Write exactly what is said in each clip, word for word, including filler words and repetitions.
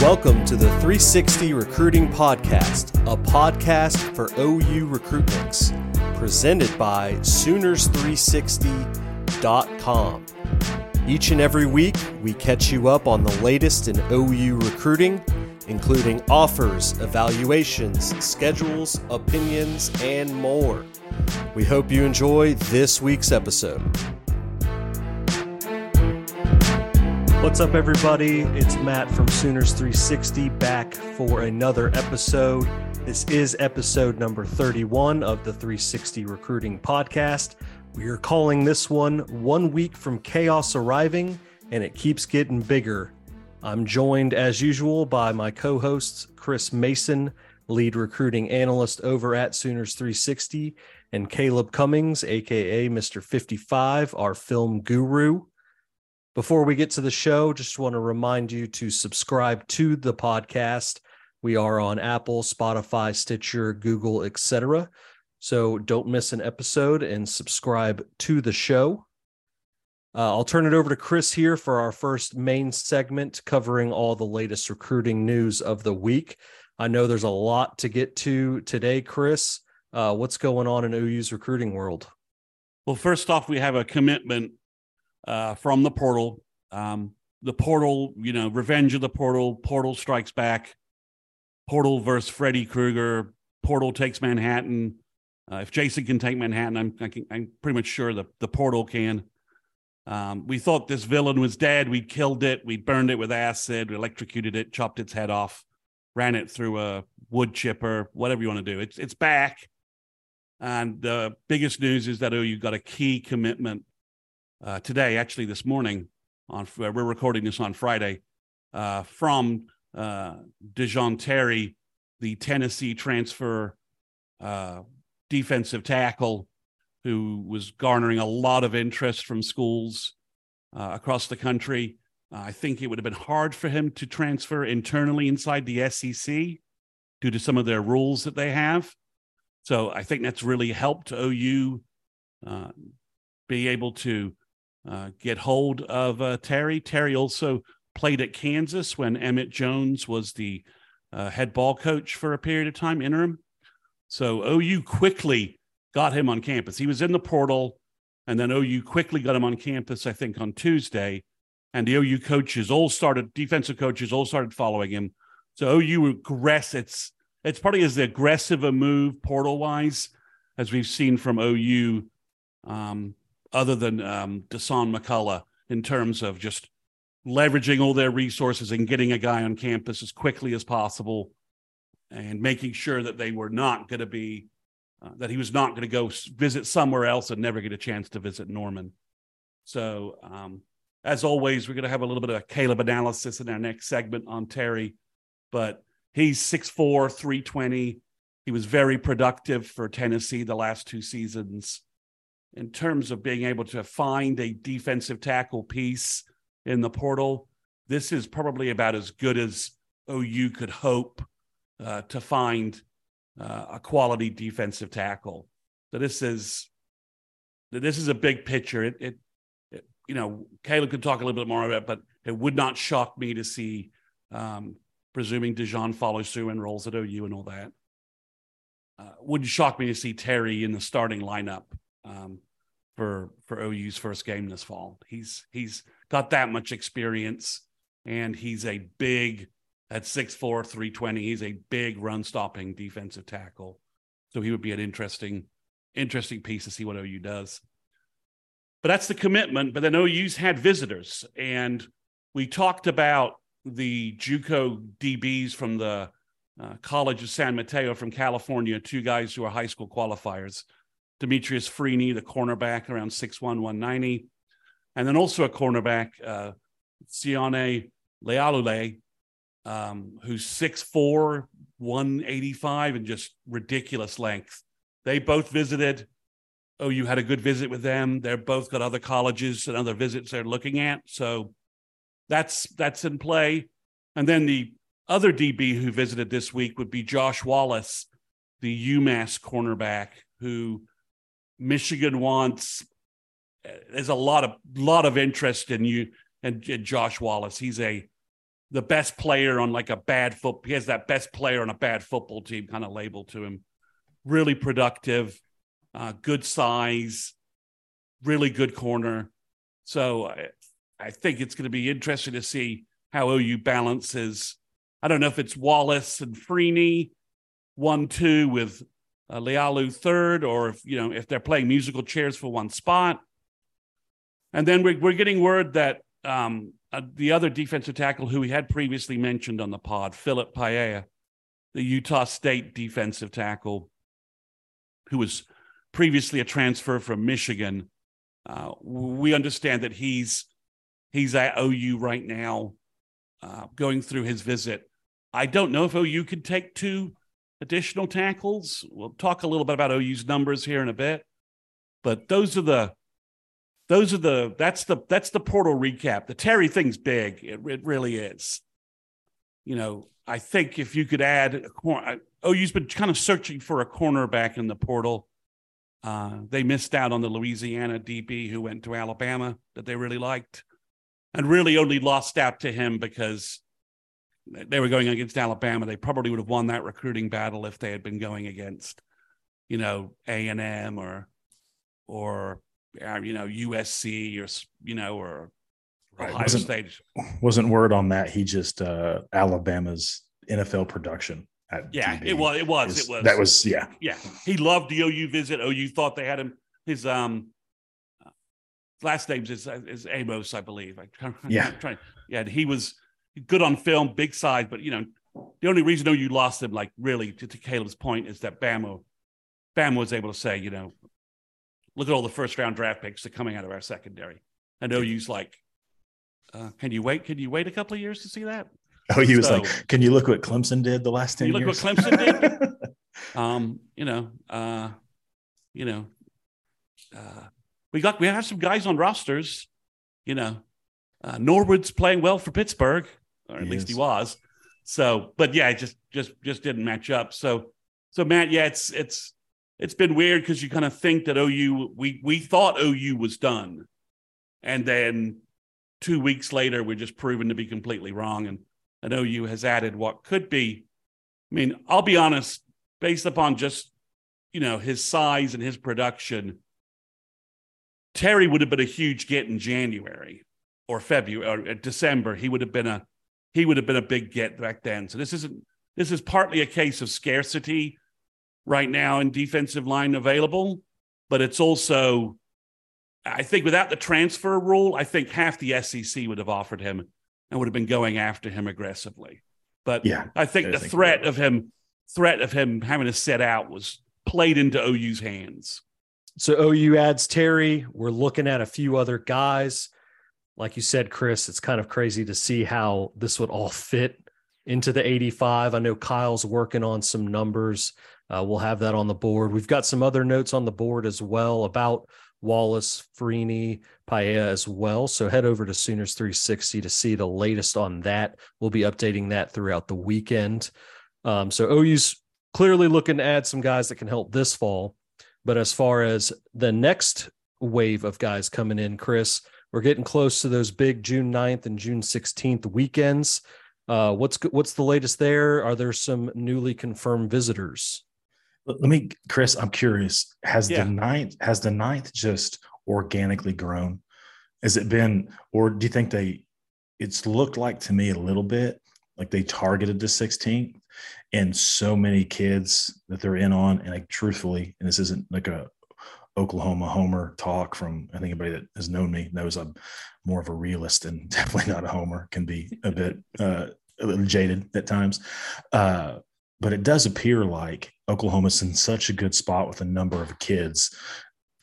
Welcome to the three sixty Recruiting Podcast, a podcast for O U recruitments, presented by Sooners three sixty dot com. Each and every week, we catch you up on the latest in O U recruiting, including offers, evaluations, schedules, opinions, and more. We hope you enjoy this week's episode. What's up, everybody? It's Matt from Sooners three sixty back for another episode. This is episode number thirty-one of the three sixty Recruiting Podcast. We are calling this one One Week from Chaos Arriving, and it keeps getting bigger. I'm joined, as usual, by my co-hosts, Chris Mason, lead recruiting analyst over at Sooners three sixty, and Caleb Cummings, a k a. Mister fifty-five, our film guru. Before we get to the show, just want to remind you to subscribe to the podcast. We are on Apple, Spotify, Stitcher, Google, et cetera. So don't miss an episode and subscribe to the show. Uh, I'll turn it over to Chris here for our first main segment covering all the latest recruiting news of the week. I know there's a lot to get to today, Chris. Uh, what's going on in O U's recruiting world? Well, first off, we have a commitment Uh, from the portal, um, the portal, you know, revenge of the portal, portal strikes back, portal versus Freddy Krueger, portal takes Manhattan. Uh, if Jason can take Manhattan, I'm I can, I'm pretty much sure the, the portal can. Um, we thought this villain was dead. We killed it. We burned it with acid. We electrocuted it, chopped its head off, ran it through a wood chipper, whatever you want to do. It's, it's back. And the biggest news is that, oh, you got a key commitment. Uh, today, actually this morning, on uh, we're recording this on Friday, uh, from uh, Da'Jon Terry, the Tennessee transfer uh, defensive tackle, who was garnering a lot of interest from schools uh, across the country. Uh, I think it would have been hard for him to transfer internally inside the S E C due to some of their rules that they have. So I think that's really helped O U uh, be able to Uh, get hold of uh, Terry. Terry also played at Kansas when Emmett Jones was the uh, head ball coach for a period of time, interim. So O U quickly got him on campus. He was in the portal, and then O U quickly got him on campus, I think, on Tuesday. And the O U coaches all started, defensive coaches all started following him. So O U aggress. It's, it's probably as aggressive a move portal-wise as we've seen from O U um other than um, Dasan McCullough, in terms of just leveraging all their resources and getting a guy on campus as quickly as possible and making sure that they were not going to be, uh, that he was not going to go visit somewhere else and never get a chance to visit Norman. So um, as always, we're going to have a little bit of a Caleb analysis in our next segment on Terry, but he's six four, three twenty, He was very productive for Tennessee the last two seasons in terms of being able to find a defensive tackle piece in the portal. This is probably about as good as O U could hope uh, to find uh, a quality defensive tackle. So this is this is a big picture. It, it, it you know, Caleb could talk a little bit more about it, but it would not shock me to see, um, presuming Da'Jon follows through and rolls at O U and all that. Uh, wouldn't shock me to see Terry in the starting lineup um, for for O U's first game this fall. He's he's got that much experience, and he's a big at six four, three twenty. He's a big run stopping defensive tackle, so he would be an interesting interesting piece to see what O U does. But that's the commitment. But then O U's had visitors, and we talked about the JUCO D Bs from the Uh, College of San Mateo from California, two guys who are high school qualifiers. Demetrius Freeney, the cornerback, around six one, one ninety. And then also a cornerback, uh, Sione Lealule, um, who's six four, one eighty-five, and just ridiculous length. They both visited. O U had a good visit with them. They're both got other colleges and other visits they're looking at. So that's that's in play. And then the other D B who visited this week would be Josh Wallace, the UMass cornerback, who Michigan wants. There's a lot of lot of interest in you and, and Josh Wallace. He's a the best player on like a bad foot. He has that best player on a bad football team kind of label to him. Really productive, uh, good size, really good corner. So I, I think it's going to be interesting to see how O U balances. I don't know if it's Wallace and Freeney one, two with uh, Lealu third, or if, you know, if they're playing musical chairs for one spot. And then we're, we're getting word that um, uh, the other defensive tackle who we had previously mentioned on the pod, Philip Paella, the Utah State defensive tackle, who was previously a transfer from Michigan. Uh, we understand that he's, he's at O U right now, uh, going through his visit. I don't know if O U could take two additional tackles. We'll talk a little bit about O U's numbers here in a bit, but those are the, those are the, that's the, that's the portal recap. The Terry thing's big. It, it really is. You know, I think if you could add a corner, O U's been kind of searching for a cornerback in the portal. Uh, they missed out on the Louisiana D B who went to Alabama that they really liked, and really only lost out to him because they were going against Alabama. They probably would have won that recruiting battle if they had been going against, you know, A and M or, or you know, U S C or, you know, or right. Ohio wasn't, State. Wasn't word on that. He just uh, Alabama's N F L production. At yeah, D B it was. It was. Is, it was. That was. Yeah. Yeah. He loved the O U visit. O U thought they had him. His um. last name is, is Amos, I believe. I, yeah. Trying, yeah. He was good on film, big size, but, you know, the only reason O U lost him, like really to, to Caleb's point, is that Bama, Bama was able to say, you know, look at all the first round draft picks that are coming out of our secondary. And O U's like, uh, can you wait? Can you wait a couple of years to see that? Oh, he was so, like, can you look what Clemson did the last ten years? You look years? What Clemson did? um, you know, uh, you know, uh, We got we have some guys on rosters, you know. Uh, Norwood's playing well for Pittsburgh, or at he least is. he was. So, but yeah, it just just just didn't match up. So, so Matt, yeah, it's it's it's been weird because you kind of think that O U we we thought O U was done, and then two weeks later we're just proven to be completely wrong, and and O U has added what could be. I mean, I'll be honest, based upon just you know his size and his production, Terry would have been a huge get in January or February or December. He would have been a he would have been a big get back then. So this isn't this is partly a case of scarcity right now in defensive line available, but it's also I think without the transfer rule, I think half the S E C would have offered him and would have been going after him aggressively. But yeah, I think I the think threat that. of him threat of him having to sit out was played into O U's hands. So O U adds Terry. We're looking at a few other guys. Like you said, Chris, it's kind of crazy to see how this would all fit into the eighty-five. I know Kyle's working on some numbers. Uh, we'll have that on the board. We've got some other notes on the board as well about Wallace, Freeney, Paella as well. So head over to Sooners three sixty to see the latest on that. We'll be updating that throughout the weekend. Um, so O U's clearly looking to add some guys that can help this fall. But as far as the next wave of guys coming in, Chris, we're getting close to those big June ninth and June sixteenth weekends. Uh, what's what's the latest there? Are there some newly confirmed visitors? Let me, Chris, I'm curious, has yeah. the ninth, has the ninth just organically grown? Has it been, or do you think they, it's looked like to me a little bit like they targeted the sixteenth and so many kids that they're in on. And like, truthfully, and this isn't like a Oklahoma homer talk from, I think anybody that has known me knows I'm more of a realist and definitely not a homer, can be a bit, uh, a little jaded at times. Uh, But it does appear like Oklahoma's in such a good spot with a number of kids,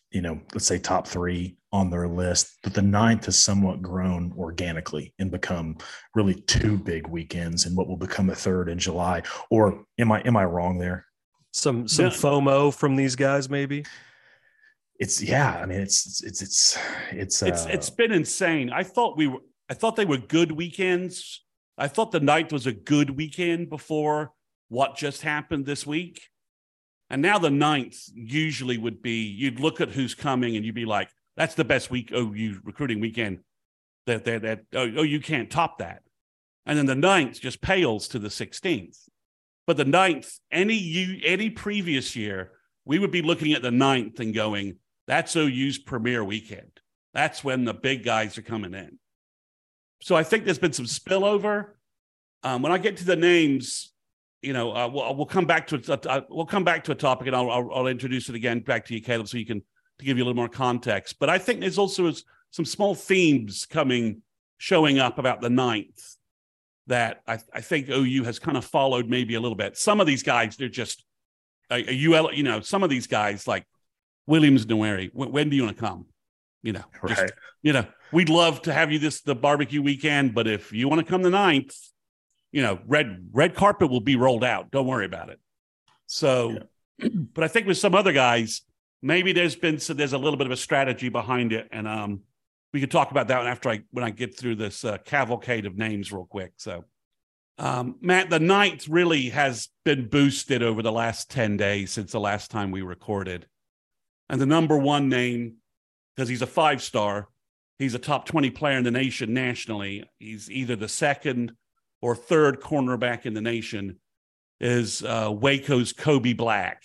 you know, let's say top three on their list, but the ninth has somewhat grown organically and become really two big weekends and what will become a third in July. Or am I, am I wrong there? Some, some yeah. FOMO from these guys, maybe. It's yeah. I mean, it's, it's, it's, it's, it's, uh, it's been insane. I thought we were, I thought they were good weekends. I thought the ninth was a good weekend before what just happened this week. And now the ninth usually would be, you'd look at who's coming and you'd be like, that's the best week O U recruiting weekend that that, that oh, you can't top that. And then the ninth just pales to the sixteenth. But the ninth, any you any previous year, we would be looking at the ninth and going, that's O U's premier weekend. That's when the big guys are coming in. So I think there's been some spillover. Um, when I get to the names, you know, uh, we'll, we'll come back to a, uh, we'll come back to a topic, and I'll, I'll I'll introduce it again back to you, Caleb, so you can to give you a little more context. But I think there's also some small themes coming, showing up about the ninth that I, I think O U has kind of followed maybe a little bit. Some of these guys, they're just a, a U L, you know, some of these guys like Williams Nweri. When, when do you want to come? You know, right? Just, you know, we'd love to have you this the barbecue weekend, but if you want to come the ninth, you know, red red carpet will be rolled out. Don't worry about it. So, yeah. But I think with some other guys, maybe there's been so there's a little bit of a strategy behind it, and um, we could talk about that one after I when I get through this uh, cavalcade of names real quick. So, um, Matt, the ninth really has been boosted over the last ten days since the last time we recorded, and the number one name, because he's a five star, he's a top twenty player in the nation nationally. He's either the second or third cornerback in the nation, is uh, Waco's Kobie Black.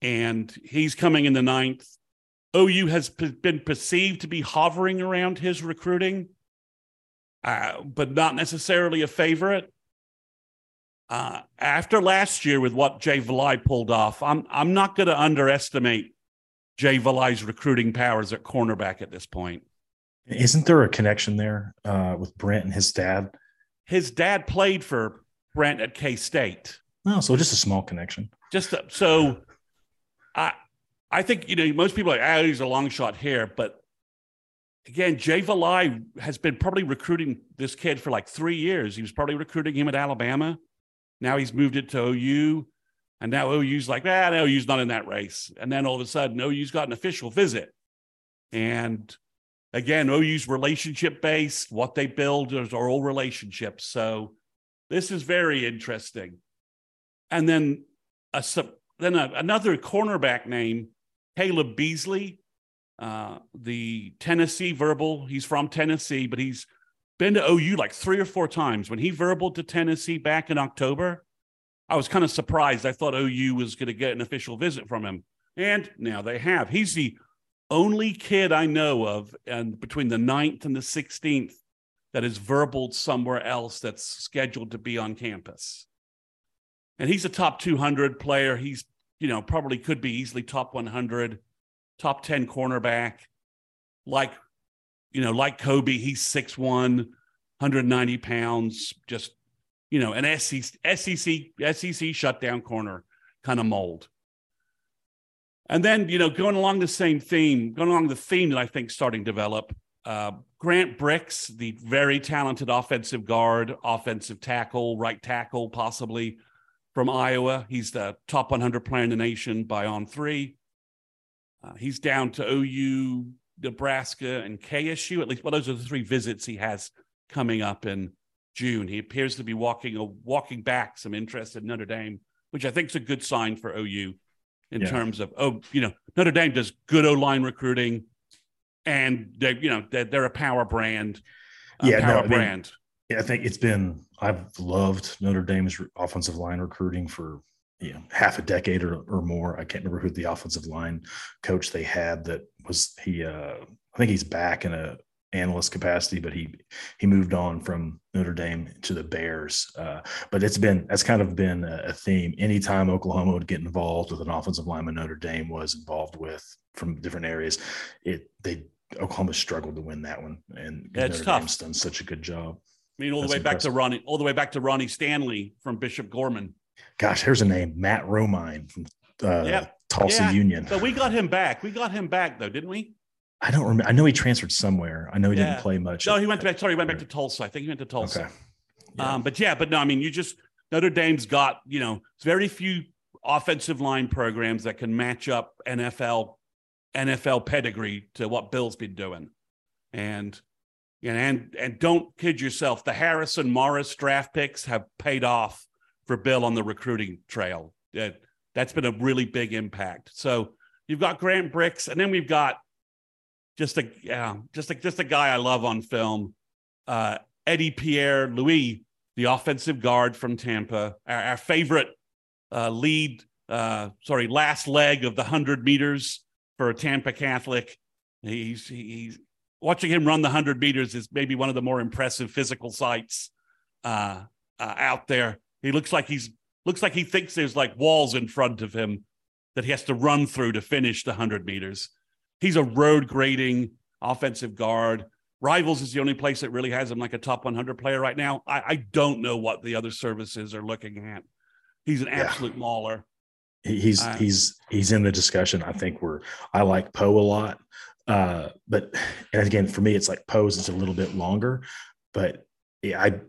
And he's coming in the ninth. O U has p- been perceived to be hovering around his recruiting, uh, but not necessarily a favorite. Uh, after last year with what Jay Valai pulled off, I'm, I'm not going to underestimate Jay Valai's recruiting powers at cornerback at this point. Isn't there a connection there uh, with Brent and his dad? His dad played for Brent at K-State. Oh, so just a small connection. Just a, so, I I think you know most people are like, oh, he's a long shot here, but again, Jay Valai has been probably recruiting this kid for like three years. He was probably recruiting him at Alabama. Now he's moved it to O U, and now O U's like, ah, O U's not in that race. And then all of a sudden, O U's got an official visit, and again, O U's relationship-based. What they build is, are all relationships. So this is very interesting. And then a then a, another cornerback name, Caleb Beasley, uh, the Tennessee verbal. He's from Tennessee, but he's been to O U like three or four times. When he verbaled to Tennessee back in October, I was kind of surprised. I thought O U was going to get an official visit from him. And now they have. He's the only kid I know of, and between the ninth and the sixteenth, that is verbaled somewhere else that's scheduled to be on campus. And he's a top two hundred player. He's, you know, probably could be easily top one hundred, top ten cornerback. Like, you know, like Kobie, he's six one, one hundred ninety pounds, just, you know, an S E C, S E C, S E C shutdown corner kind of mold. And then, you know, going along the same theme, going along the theme that I think is starting to develop, uh, Grant Bricks, the very talented offensive guard, offensive tackle, right tackle, possibly from Iowa. He's the top one hundred player in the nation by On Three. Uh, he's down to O U, Nebraska, and K S U. At least, well, those are the three visits he has coming up in June. He appears to be walking a, walking back some interest in Notre Dame, which I think is a good sign for O U in yeah. terms of, oh, you know, Notre Dame does good O-line recruiting, and they, you know, they're, they're a power brand. A yeah, power no, I mean, brand. Yeah, I think it's been. I've loved Notre Dame's offensive line recruiting for you know, half a decade or, or more. I can't remember who the offensive line coach they had that was. He, uh, I think he's back in a analyst capacity, but he he moved on from Notre Dame to the Bears. Uh, but it's been that's kind of been a, a theme. Anytime Oklahoma would get involved with an offensive lineman, Notre Dame was involved with from different areas. It they Oklahoma struggled to win that one, and yeah, it's Notre tough. Dame's done such a good job. I mean, all that's the way impressive. back to Ronnie, all the way back to Ronnie Stanley from Bishop Gorman. Gosh, here's a name, Matt Romine from uh, yep. Tulsa yeah. Union. But we got him back. We got him back though, didn't we? I don't remember. I know he transferred somewhere. I know he yeah. didn't play much. No, he went back. Sorry, he went back to Tulsa. I think he went to Tulsa. Okay. Yeah. Um, but yeah, but no, I mean, you just Notre Dame's got, you know, very few offensive line programs that can match up N F L N F L pedigree to what Bill's been doing, and you know, and and don't kid yourself, the Harrison Morris draft picks have paid off for Bill on the recruiting trail. That that's been a really big impact. So you've got Grant Bricks, and then we've got. Just a yeah, just a, just a guy I love on film, uh, Eddie Pierre-Louis, the offensive guard from Tampa, our, our favorite uh, lead, uh, sorry, last leg of the hundred meters for a Tampa Catholic. He's he's watching him run the hundred meters is maybe one of the more impressive physical sights uh, uh, out there. He looks like he's looks like he thinks there's like walls in front of him that he has to run through to finish the hundred meters. He's a road-grading offensive guard. Rivals is the only place that really has him like a top one hundred player right now. I, I don't know what the other services are looking at. He's an yeah. absolute mauler. He's uh, he's he's in the discussion. I think we're I like Poe a lot, uh, but and again for me it's like Poe's is a little bit longer. But yeah, I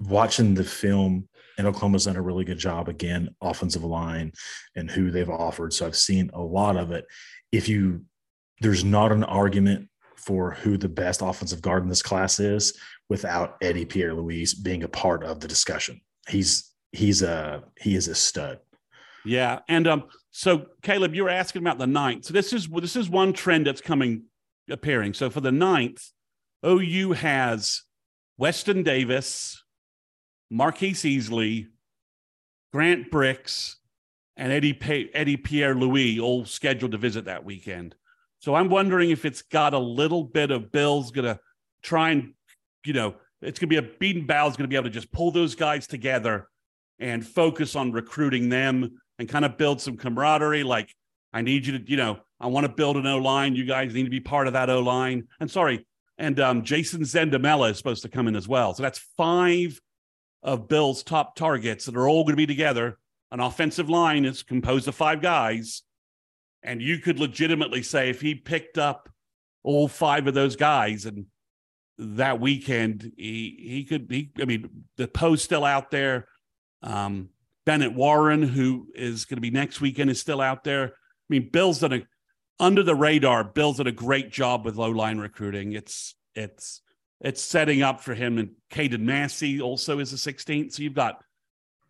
watching the film. And Oklahoma's done a really good job again, offensive line and who they've offered. So I've seen a lot of it. If you There's not an argument for who the best offensive guard in this class is without Eddie Pierre-Louis being a part of the discussion. He's he's a he is a stud. Yeah, and um, so Caleb, you were asking about the ninth. So this is this is one trend that's coming appearing. So for the ninth, O U has Weston Davis, Marquise Easley, Grant Bricks, and Eddie P- Eddie Pierre-Louis all scheduled to visit that weekend. So I'm wondering if it's got a little bit of Bill's going to try and, you know, it's going to be a beaten bow is going to be able to just pull those guys together and focus on recruiting them and kind of build some camaraderie. Like I need you to, you know, I want to build an O-line. You guys need to be part of that O-line. And sorry. And um, Jason Zandamella is supposed to come in as well. So that's five of Bill's top targets that are all going to be together. An offensive line is composed of five guys. And you could legitimately say if he picked up all five of those guys and that weekend, he he could he I mean, the Poe's still out there. Um, Bennett Warren, who is going to be next weekend, is still out there. I mean, Bill's done a under the radar, Bill's done a great job with low line recruiting. It's it's it's setting up for him, and Caden Massey also is the sixteenth. So you've got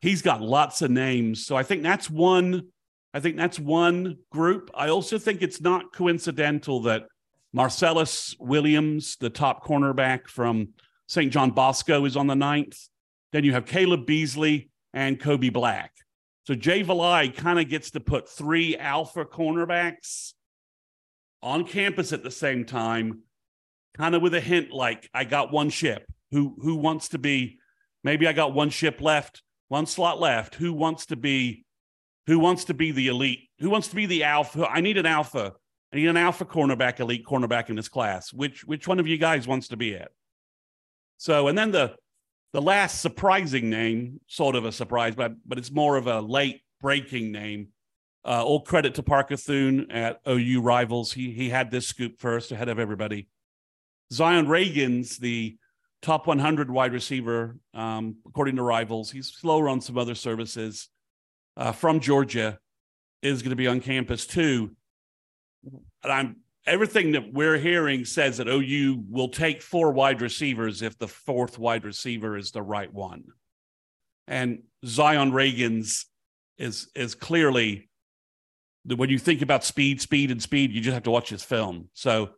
he's got lots of names. So I think that's one. I think that's one group. I also think it's not coincidental that Marcellus Williams, the top cornerback from Saint John Bosco, is on the ninth. Then you have Caleb Beasley and Kobie Black. So Jay Valai kind of gets to put three alpha cornerbacks on campus at the same time, kind of with a hint like, I got one ship. Who, who wants to be, maybe I got one ship left, one slot left. Who wants to be Who wants to be the elite? Who wants to be the alpha? I need an alpha. I need an alpha cornerback, elite cornerback in this class. Which which one of you guys wants to be it? So, and then the the last surprising name, sort of a surprise, but but it's more of a late breaking name. Uh, all credit to Parker Thune at O U Rivals. He he had this scoop first ahead of everybody. Zion Reagans, the top one hundred wide receiver, um, according to Rivals. He's slower on some other services. uh, from Georgia is going to be on campus too. And I'm everything that we're hearing says that O U will take four wide receivers if the fourth wide receiver is the right one. And Zion Reagans is is clearly, when you think about speed, speed, and speed, you just have to watch his film. So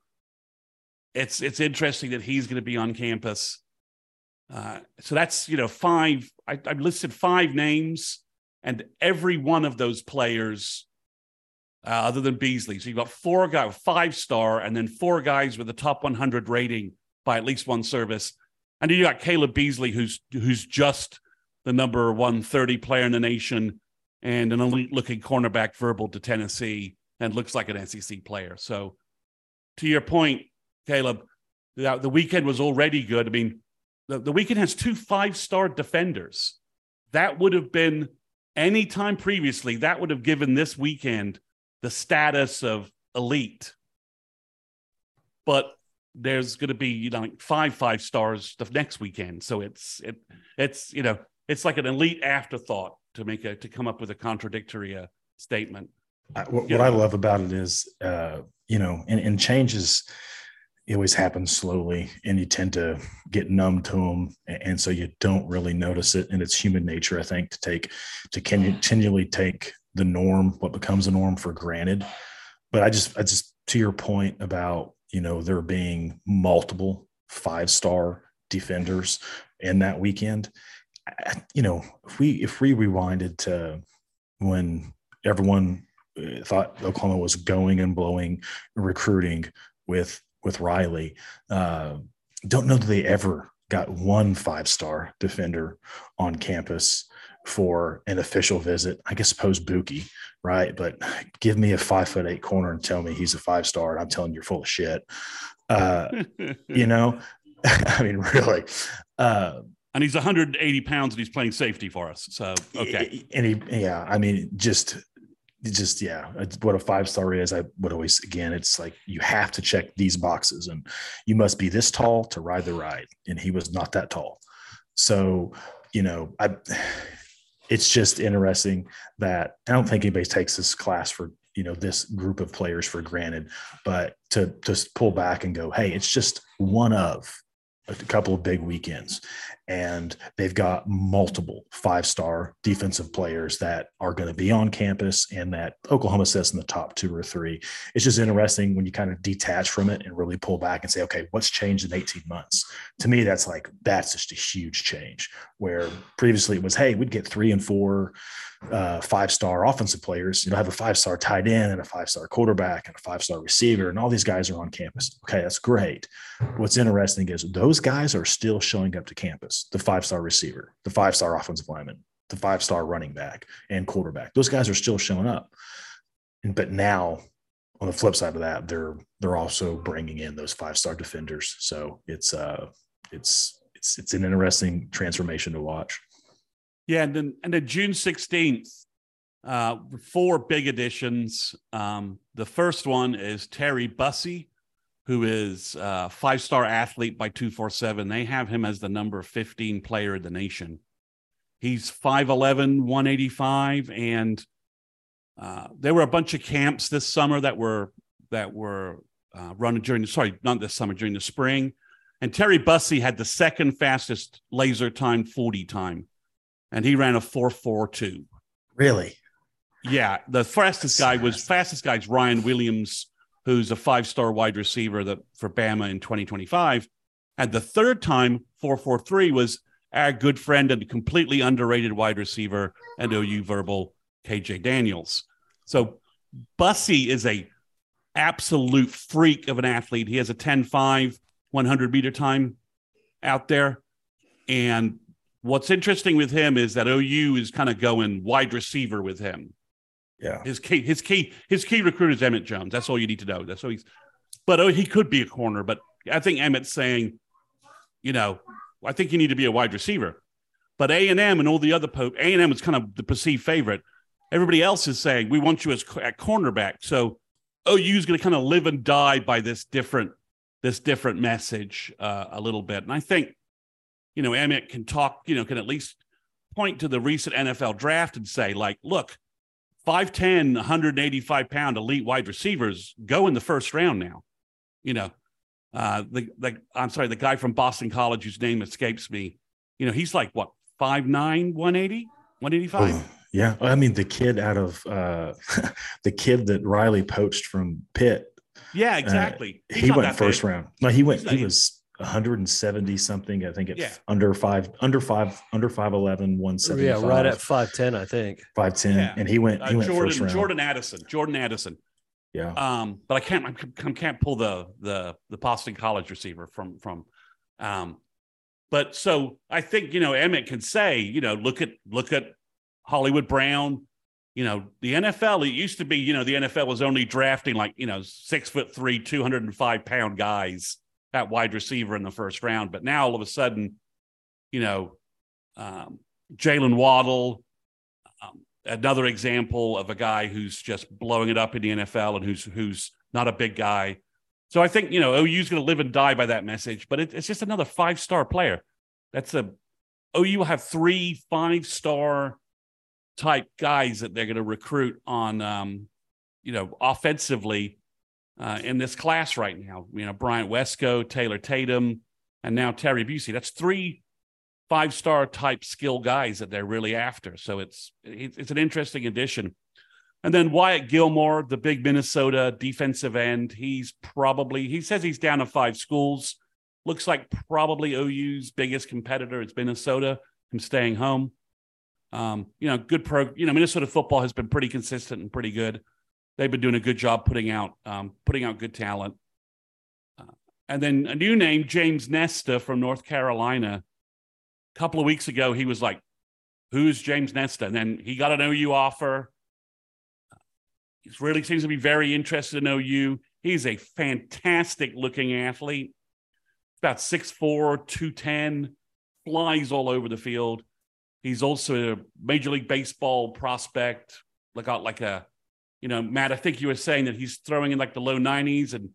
it's it's interesting that he's going to be on campus. Uh, so that's, you know, five. I, I've listed five names, and every one of those players, uh, other than Beasley. So you've got four guys, five-star, and then four guys with a top one hundred rating by at least one service. And then you got Caleb Beasley, who's who's just the number one thirty player in the nation and an elite-looking cornerback verbal to Tennessee and looks like an S E C player. So to your point, Caleb, the, the weekend was already good. I mean, the, the weekend has two five-star defenders. That would have been, any time previously, that would have given this weekend the status of elite. But there's going to be, you know, like five five stars the next weekend. So it's, it, it's, you know, it's like an elite afterthought to make a, to come up with a contradictory uh, statement. I, what what I love about it is, uh, you know, and, and changes, it always happens slowly and you tend to get numb to them. And so you don't really notice it. And it's human nature, I think, to take, to continually take the norm, what becomes a norm, for granted. But I just, I just, to your point about, you know, there being multiple five-star defenders in that weekend, I, you know, if we, if we rewinded to when everyone thought Oklahoma was going and blowing recruiting with, with Riley, uh, don't know that they ever got one five-star defender on campus for an official visit. I guess suppose Buki, right? But give me a five foot eight corner and tell me he's a five-star, and I'm telling you, you're full of shit. Uh, you know, I mean, really. Uh, and he's one hundred eighty pounds and he's playing safety for us. So, okay. And he, yeah, I mean, just, just, yeah, what a five-star is, I would always, again, it's like, you have to check these boxes and you must be this tall to ride the ride. And he was not that tall. So, you know, I, it's just interesting that I don't think anybody takes this class for, you know, this group of players for granted, but to just pull back and go, hey, it's just one of a couple of big weekends, and they've got multiple five-star defensive players that are going to be on campus and that Oklahoma says in the top two or three. It's just interesting when you kind of detach from it and really pull back and say, okay, what's changed in eighteen months? To me, that's like, that's just a huge change, where previously it was, hey, we'd get three and four uh, five-star offensive players. You know, have a five-star tight end and a five-star quarterback and a five-star receiver, and all these guys are on campus. Okay, that's great. What's interesting is those guys are still showing up to campus. The five-star receiver, the five-star offensive lineman, the five-star running back and quarterback. Those guys are still showing up. But now on the flip side of that, they're, they're also bringing in those five-star defenders. So it's, uh, it's, it's, it's an interesting transformation to watch. Yeah. And then, and then June sixteenth, uh, four big additions. Um, the first one is Terry Bussey, who is a five-star athlete by two forty-seven. They have him as the number fifteen player in the nation. He's five eleven, one eighty-five, and uh, there were a bunch of camps this summer that were that were uh, run during the, sorry, not this summer, during the spring. And Terry Bussey had the second fastest laser time, forty time, and he ran a four forty-two. Really? Yeah, the fastest guy was fastest guy's Ryan Williams, who's a five-star wide receiver that for Bama in twenty twenty-five. And the third time, four forty-three, was our good friend and completely underrated wide receiver and O U verbal, K J Daniels. So Bussey is a absolute freak of an athlete. He has a ten five, one hundred meter time out there. And what's interesting with him is that O U is kind of going wide receiver with him. Yeah, his key, his key, his key recruit is Emmett Jones. That's all you need to know. That's all he's. But oh, he could be a corner. But I think Emmett's saying, you know, I think you need to be a wide receiver. But A and M and all the other po- A and M is kind of the perceived favorite. Everybody else is saying we want you as co- at cornerback. So O U is going to kind of live and die by this different, this different message uh, a little bit. And I think, you know, Emmett can talk. You know, can at least point to the recent N F L draft and say, like, look, five ten, one eighty-five pound elite wide receivers go in the first round now. You know, uh, the, the I'm sorry, the guy from Boston College whose name escapes me, you know, he's like, what, five nine, one eighty, one eighty-five? Oh, yeah. I mean, the kid out of uh, the kid that Riley poached from Pitt. Yeah, exactly. Uh, he went first big. round. No, he went, he's he was one seventy something. I think it's yeah. under five, under five, under five eleven, one seventy-five. Yeah, right at five ten, I think. five ten. Yeah. And he went, he uh, went Jordan, first round. Jordan Addison. Jordan Addison. Yeah. Um, but I can't, I can't pull the, the, the Boston College receiver from, from, um, but so I think, you know, Emmett can say, you know, look at, look at Hollywood Brown. You know, the N F L, it used to be, you know, the N F L was only drafting like, you know, six foot three, two hundred five pound guys at wide receiver in the first round. But now all of a sudden, you know, um, Jaylen Waddle, um, another example of a guy who's just blowing it up in the N F L and who's, who's not a big guy. So I think, you know, O U's going to live and die by that message, but it, it's just another five-star player. That's a, O U will have three five-star type guys that they're going to recruit on, um, you know, offensively uh, in this class right now. You know, Bryant Wesco, Taylor Tatum, and now Terry Bussey. That's three five-star type skill guys that they're really after. So it's it's an interesting addition. And then Wyatt Gilmore, the big Minnesota defensive end, he's probably, he says he's down to five schools. Looks like probably O U's biggest competitor is Minnesota, him staying home. Um, you know, good pro, you know, Minnesota football has been pretty consistent and pretty good. They've been doing a good job putting out, um, putting out good talent. Uh, and then a new name, James Nesta from North Carolina. A couple of weeks ago, he was like, who's James Nesta? And then he got an O U offer. He really seems to be very interested in O U. He's a fantastic looking athlete. About six four, two ten, flies all over the field. He's also a Major League Baseball prospect. Like, like a, you know, Matt, I think you were saying that he's throwing in like the low nineties and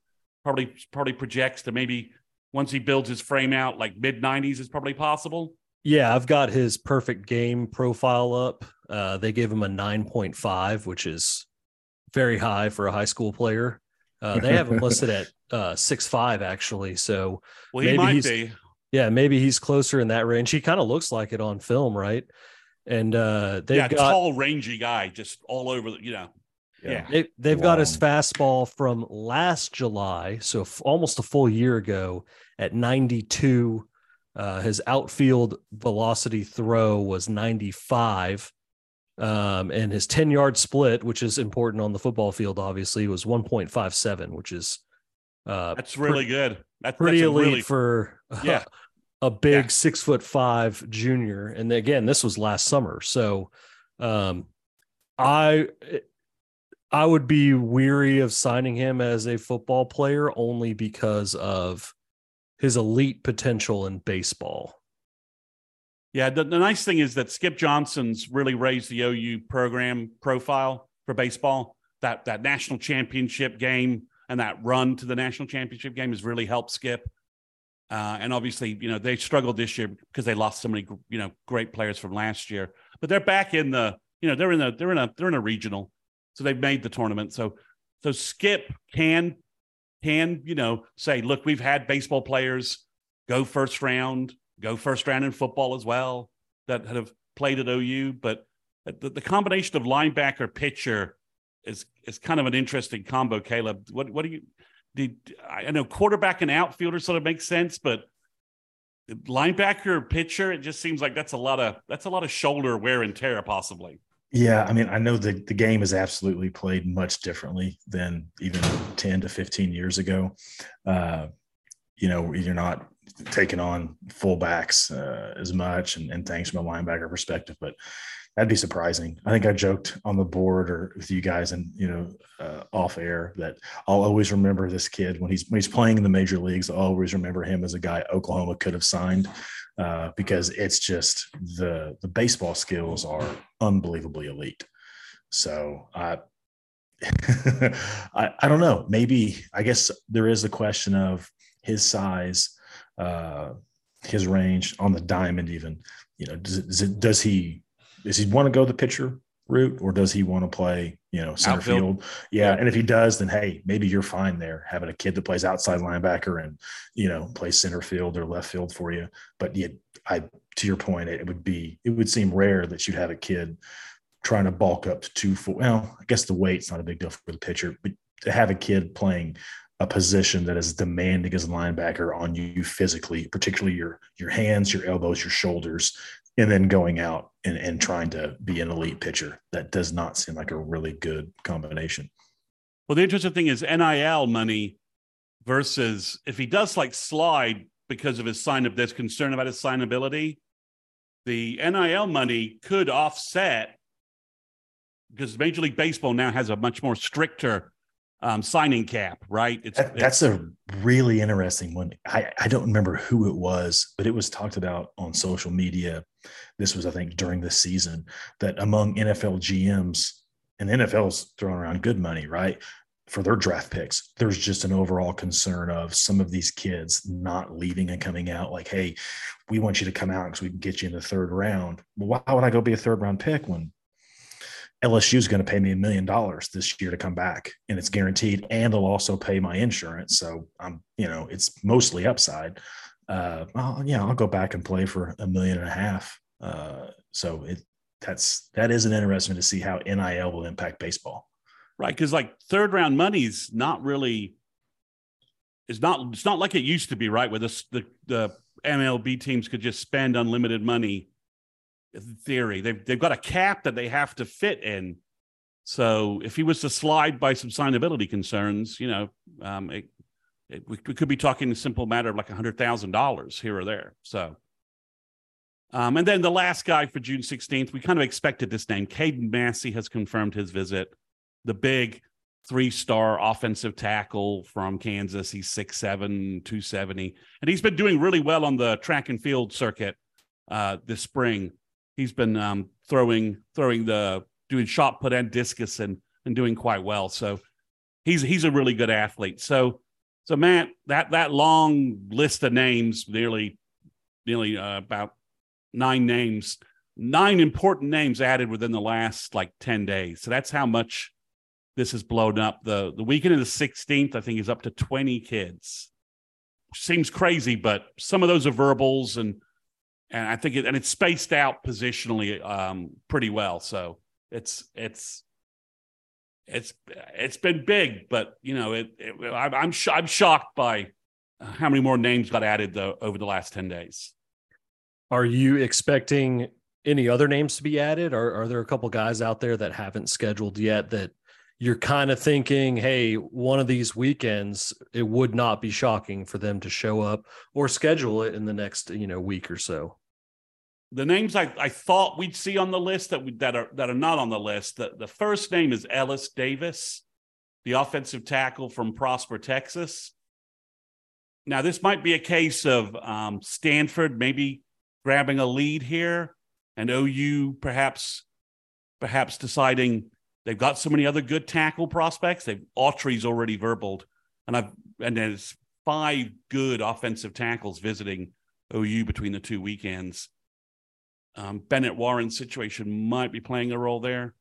probably probably projects to maybe once he builds his frame out, like mid nineties is probably possible. Yeah, I've got his perfect game profile up. Uh, they gave him a nine point five, which is very high for a high school player. Uh, they have him listed at uh, six five, actually. So well, he maybe might he's, be. Yeah, maybe he's closer in that range. He kind of looks like it on film, right? And uh, they've yeah, got a tall, rangy guy, just all over, the, you know. Yeah, yeah. They, they've wow. got his fastball from last July, so f- almost a full year ago, at ninety-two. Uh, his outfield velocity throw was ninety-five, um, and his ten-yard split, which is important on the football field, obviously, was one point five seven, which is uh, that's really per- good. That's pretty that's elite really, for yeah. a, a big yeah. six foot five junior. And again, this was last summer. So um, I, I would be weary of signing him as a football player only because of his elite potential in baseball. Yeah. The, the nice thing is that Skip Johnson's really raised the O U program profile for baseball. That, that national championship game, and that run to the national championship game has really helped Skip. Uh, and obviously, you know, they struggled this year because they lost so many, you know, great players from last year. But they're back in the, you know, they're in the, they're in a, they're in a regional, so they've made the tournament. So, so Skip can, can you know, say, look, we've had baseball players go first round, go first round in football as well that have played at O U. But the, the combination of linebacker pitcher is is kind of an interesting combo, Caleb. What what do you did? I know quarterback and outfielder sort of makes sense, but linebacker pitcher, it just seems like that's a lot of that's a lot of shoulder wear and tear, possibly. Yeah, I mean, I know the the game is absolutely played much differently than even ten to fifteen years ago. Uh, you know, you're not taking on fullbacks uh, as much, and, and things from a linebacker perspective, but. That'd be surprising. I think I joked on the board or with you guys and, you know, uh, off air that I'll always remember this kid when he's, when he's playing in the major leagues. I'll always remember him as a guy Oklahoma could have signed uh, because it's just the, the baseball skills are unbelievably elite. So I, I, I don't know, maybe, I guess there is the question of his size, uh, his range on the diamond even. you know, does it, does, it, does he does he want to go the pitcher route, or does he want to play, you know, center field? Yeah, yeah. And if he does, then hey, maybe you're fine there having a kid that plays outside linebacker and, you know, plays center field or left field for you. But yeah, I to your point, it would be it would seem rare that you'd have a kid trying to bulk up to two four. Well, I guess the weight's not a big deal for the pitcher, but to have a kid playing a position that is demanding as a linebacker on you physically, particularly your your hands, your elbows, your shoulders, and then going out and, and trying to be an elite pitcher, that does not seem like a really good combination. Well, the interesting thing is N I L money versus if he does like slide because of his sign up, there's concern about his signability. The N I L money could offset, because Major League Baseball now has a much more stricter Um, signing cap, right? It's, that, that's it's, a really interesting one. I, I don't remember who it was, but it was talked about on social media. This was, I think, during the season, that among N F L G Ms, and N F L's throwing around good money, right, for their draft picks, there's just an overall concern of some of these kids not leaving and coming out like, hey, we want you to come out because we can get you in the third round. Well, why would I go be a third round pick when L S U is going to pay me a million dollars this year to come back, and it's guaranteed, and they'll also pay my insurance. So I'm, you know, it's mostly upside. Uh, I'll, yeah, I'll go back and play for a million and a half. Uh, so it that's that is an interesting to see how N I L will impact baseball, right? Because like third round money's not really, it's not it's not like it used to be, right? Where the the, the M L B teams could just spend unlimited money. Theory they've, they've got a cap that they have to fit in, so if he was to slide by some signability concerns, you know, um it, it, we, we could be talking a simple matter of like a hundred thousand dollars here or there. So um and then the last guy for June sixteenth, we kind of expected this name. Caden Massey has confirmed his visit, the big three-star offensive tackle from Kansas. He's six seven, two seventy, and he's been doing really well on the track and field circuit uh this spring. He's been um, throwing, throwing the doing shot put and discus, and and doing quite well. So he's he's a really good athlete. So so Matt, that that long list of names, nearly nearly uh, about nine names, nine important names added within the last like ten days. So that's how much this has blown up. the The weekend of the sixteenth, I think, is up to twenty kids. Seems crazy, but some of those are verbals and. And I think it, and it's spaced out positionally um, pretty well. So it's, it's, it's, it's been big, but you know, it, it I'm, I'm, sh- I'm shocked by how many more names got added though over the last ten days. Are you expecting any other names to be added? Or are there a couple guys out there that haven't scheduled yet that you're kind of thinking, hey, one of these weekends, it would not be shocking for them to show up or schedule it in the next, you know, week or so? The names I, I thought we'd see on the list that we, that are that are not on the list. The, the first name is Ellis Davis, the offensive tackle from Prosper, Texas. Now, this might be a case of um, Stanford maybe grabbing a lead here, and O U perhaps perhaps deciding they've got so many other good tackle prospects. They've Autry's already verbaled, and I've and there's five good offensive tackles visiting O U between the two weekends. Um, Bennett Warren's situation might be playing a role there.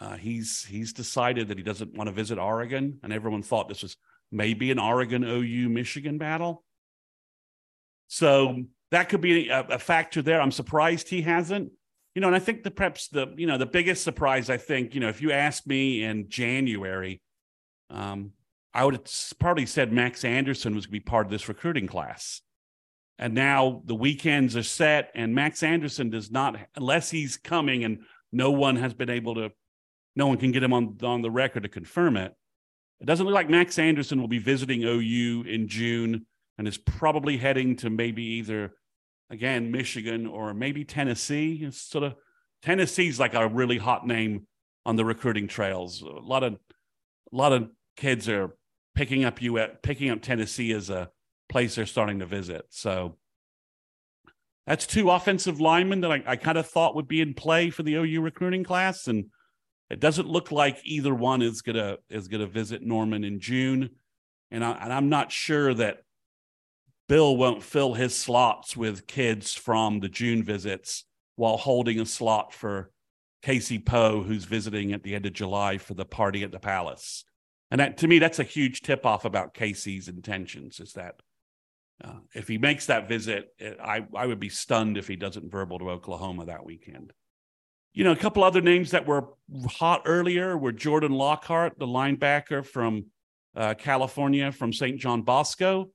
Uh, he's he's decided that he doesn't want to visit Oregon, and everyone thought this was maybe an Oregon O U Michigan battle. So that could be a, a factor there. I'm surprised he hasn't. You know, and I think the perhaps the, you know, the biggest surprise, I think, you know, if you asked me in January, um, I would have probably said Max Anderson was going to be part of this recruiting class. And now the weekends are set, and Max Anderson does not, unless he's coming and no one has been able to, no one can get him on, on the record to confirm it. It doesn't look like Max Anderson will be visiting O U in June, and is probably heading to maybe either, again, Michigan or maybe Tennessee. It's sort of Tennessee's like a really hot name on the recruiting trails. A lot of a lot of kids are picking up you at picking up Tennessee as a place they're starting to visit. So that's two offensive linemen that I, I kind of thought would be in play for the O U recruiting class, and it doesn't look like either one is gonna is gonna visit Norman in June. And I, and I'm not sure that Bill won't fill his slots with kids from the June visits while holding a slot for Casey Poe, who's visiting at the end of July for the party at the Palace. And that, to me, that's a huge tip-off about Casey's intentions, is that uh, if he makes that visit, it, I, I would be stunned if he doesn't verbal to Oklahoma that weekend. You know, a couple other names that were hot earlier were Jordan Lockhart, the linebacker from uh, California, from Saint John Bosco.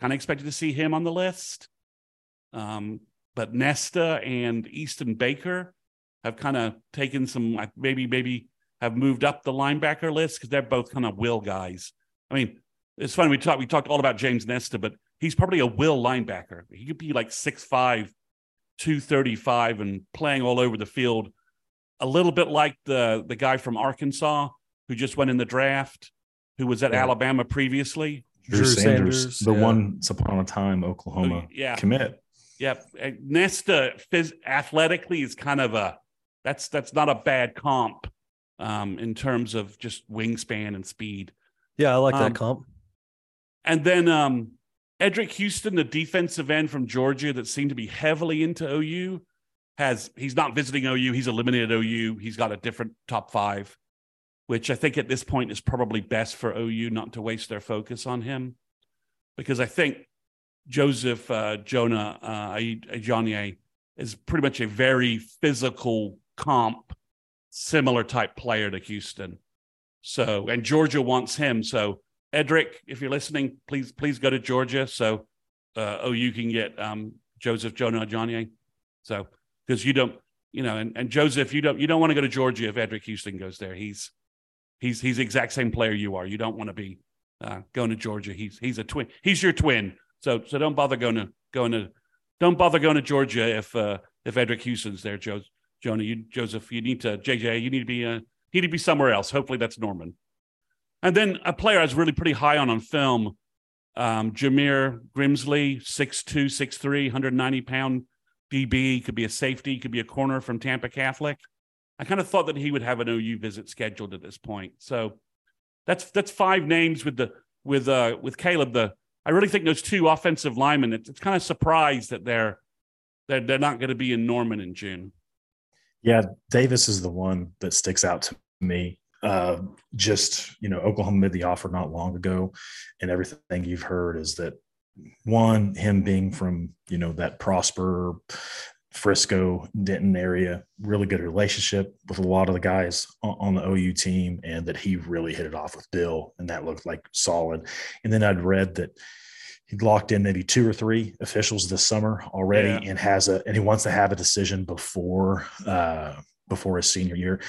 Kind of expected to see him on the list. Um, but Nesta and Easton Baker have kind of taken some, maybe, maybe have moved up the linebacker list because they're both kind of will guys. I mean, it's funny. We talked, we talked all about James Nesta, but he's probably a will linebacker. He could be like six five, two thirty-five and playing all over the field, a little bit like the the guy from Arkansas who just went in the draft, who was at yeah. Alabama previously. Drew, Drew Sanders, Sanders, the yeah. once upon a time Oklahoma yeah. commit. Yep. Nesta phys- athletically is kind of a, that's that's not a bad comp um, in terms of just wingspan and speed. Yeah, I like um, that comp. And then um, Edric Houston, the defensive end from Georgia that seemed to be heavily into O U, has he's not visiting O U. He's eliminated O U. He's got a different top five, which I think at this point is probably best for O U not to waste their focus on him, because I think Joseph uh, Jonah uh, Ajanye is pretty much a very physical comp, similar type player to Houston. So, and Georgia wants him. So, Edric, if you're listening, please please go to Georgia so uh, O U can get um, Joseph Jonah Ajanye. So, because you don't, you know, and, and Joseph, you don't you don't want to go to Georgia if Edric Houston goes there. He's he's he's the exact same player you are. You don't want to be uh, going to Georgia. He's he's a twin. He's your twin. So so don't bother going to going to don't bother going to Georgia if uh, if Edric Houston's there, jo- Jonah. You Joseph, you need to J J. You need to be uh, need to be somewhere else. Hopefully that's Norman. And then a player I was really pretty high on on film, um, Jameer Grimsley, six two, six three, one ninety pound D B, could be a safety, could be a corner from Tampa Catholic. I kind of thought that he would have an O U visit scheduled at this point. So that's that's five names with the with uh, with Caleb. The I really think those two offensive linemen, it's, it's kind of surprised that they're, they're, they're not going to be in Norman in June. Yeah, Davis is the one that sticks out to me. Uh, just, you know, Oklahoma made the offer not long ago, and everything you've heard is that, one, him being from, you know, that Prosper, Frisco, Denton area, really good relationship with a lot of the guys on the O U team, and that he really hit it off with Bill, and that looked like solid. And then I'd read that he'd locked in maybe two or three officials this summer already, yeah. and has a and he wants to have a decision before uh, before his senior year.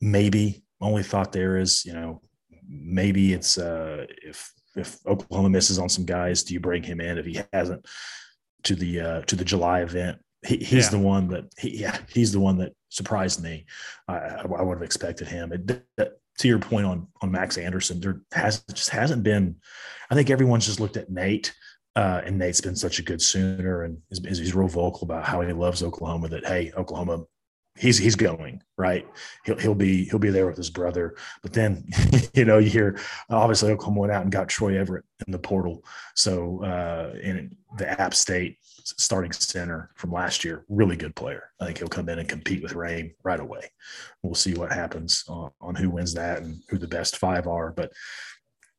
Maybe only thought there is, you know, maybe it's uh, if if Oklahoma misses on some guys, do you bring him in if he hasn't to the uh, to the July event? He, he's yeah. the one that he, yeah, he's the one that surprised me. Uh, I, I would have expected him. It, that, to your point on on Max Anderson, there has just hasn't been. I think everyone's just looked at Nate, uh, and Nate's been such a good Sooner, and is, is, he's real vocal about how he loves Oklahoma. That hey, Oklahoma, he's he's going right. He'll he'll be he'll be there with his brother. But then you know you hear obviously Oklahoma went out and got Troy Everett in the portal. So uh, in the App State starting center from last year, really good player. I think he'll come in and compete with Rain right away. We'll see what happens on, on who wins that and who the best five are. But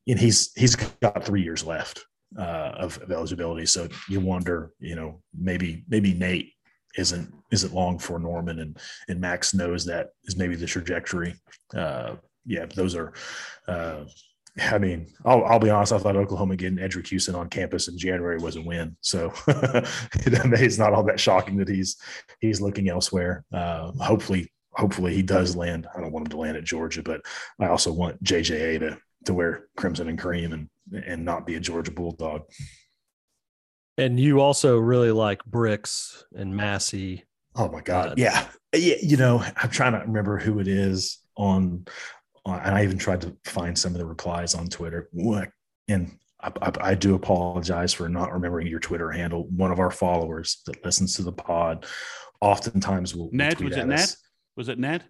and he's he's got three years left uh, of, of eligibility, so you wonder, you know, maybe maybe Nate isn't isn't long for Norman, and and Max knows that is maybe the trajectory. Uh, yeah, those are. Uh, I mean, I'll, I'll be honest. I thought Oklahoma getting Edric Houston on campus in January was a win. So it's not all that shocking that he's he's looking elsewhere. Uh, hopefully, hopefully he does land. I don't want him to land at Georgia, but I also want J J A to to wear crimson and cream and and not be a Georgia Bulldog. And you also really like Bricks and Massey. Oh my God! Uh, yeah, yeah. You know, I'm trying to remember who it is on. And I even tried to find some of the replies on Twitter. And I, I, I do apologize for not remembering your Twitter handle. One of our followers that listens to the pod oftentimes will. Ned, was it Ned? Was it Ned?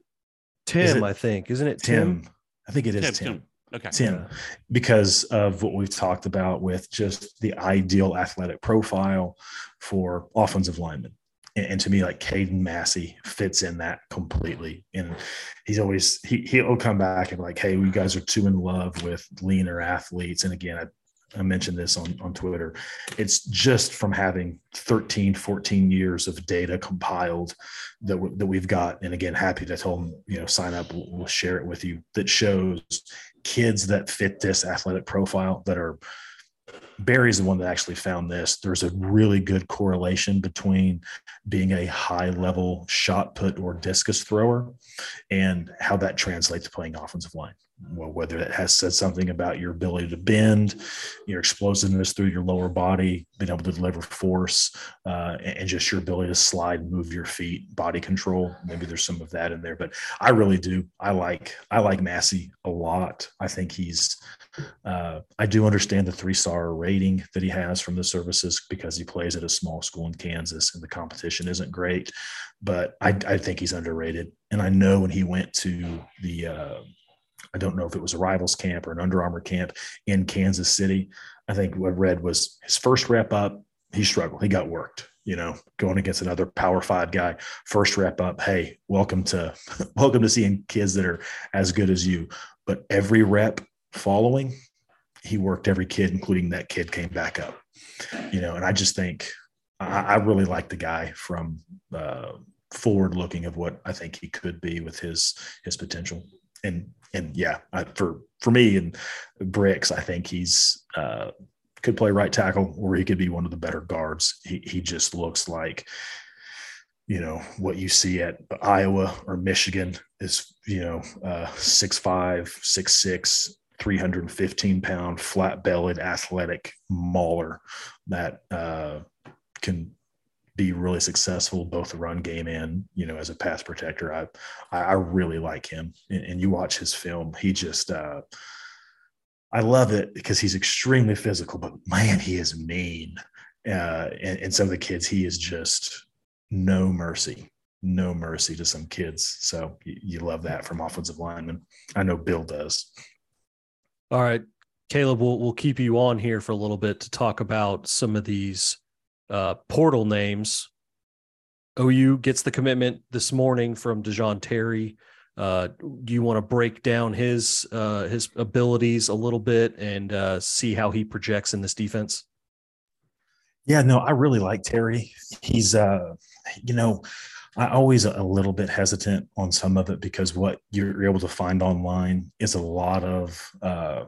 Tim, it, I think. Isn't it Tim? Tim? I think it is Tim. Tim. Okay. Ten, because of what we've talked about with just the ideal athletic profile for offensive linemen. And, and to me, like Caden Massey fits in that completely. And he's always, he, he'll come back and be like, hey, you guys are too in love with leaner athletes. And again, I, I mentioned this on, on Twitter. It's just from having thirteen, fourteen years of data compiled that, w- that we've got. And again, happy to tell them, you know, sign up, we'll, we'll share it with you, that shows kids that fit this athletic profile that are Barry's the one that actually found this. There's a really good correlation between being a high level shot put or discus thrower and how that translates to playing offensive line. Well, whether it has said something about your ability to bend, your explosiveness through your lower body, being able to deliver force, uh, and just your ability to slide and move your feet, body control. Maybe there's some of that in there, but I really do. I like, I like Massey a lot. I think he's, uh, I do understand the three-star rating that he has from the services because he plays at a small school in Kansas and the competition isn't great, but I, I think he's underrated. And I know when he went to the, uh, I don't know if it was a Rivals camp or an Under Armour camp in Kansas City. I think what I read was his first rep up, he struggled. He got worked, you know, going against another Power Five guy. First rep up, hey, welcome to welcome to seeing kids that are as good as you. But every rep following, he worked every kid, including that kid came back up, you know. And I just think I, I really like the guy from uh, forward looking of what I think he could be with his his potential. And and yeah, I, for for me and Bricks, I think he's uh, could play right tackle or he could be one of the better guards. He he just looks like, you know, what you see at Iowa or Michigan is, you know, uh, six five, six six, three hundred fifteen pound, flat bellied, athletic mauler that uh, can be really successful, both the run game and, you know, as a pass protector. I, I really like him. And, and you watch his film. He just, uh, I love it because he's extremely physical, but man, he is mean. Uh, and, and some of the kids, he is just no mercy, no mercy to some kids. So you, you love that from offensive linemen. I know Bill does. All right, Caleb, we'll, we'll keep you on here for a little bit to talk about some of these Uh, portal names. O U gets the commitment this morning from Da'Jon Terry. Uh, do you want to break down his uh, his abilities a little bit and uh, see how he projects in this defense? Yeah, no, I really like Terry. He's, uh, you know, I always a little bit hesitant on some of it because what you're able to find online is a lot of uh,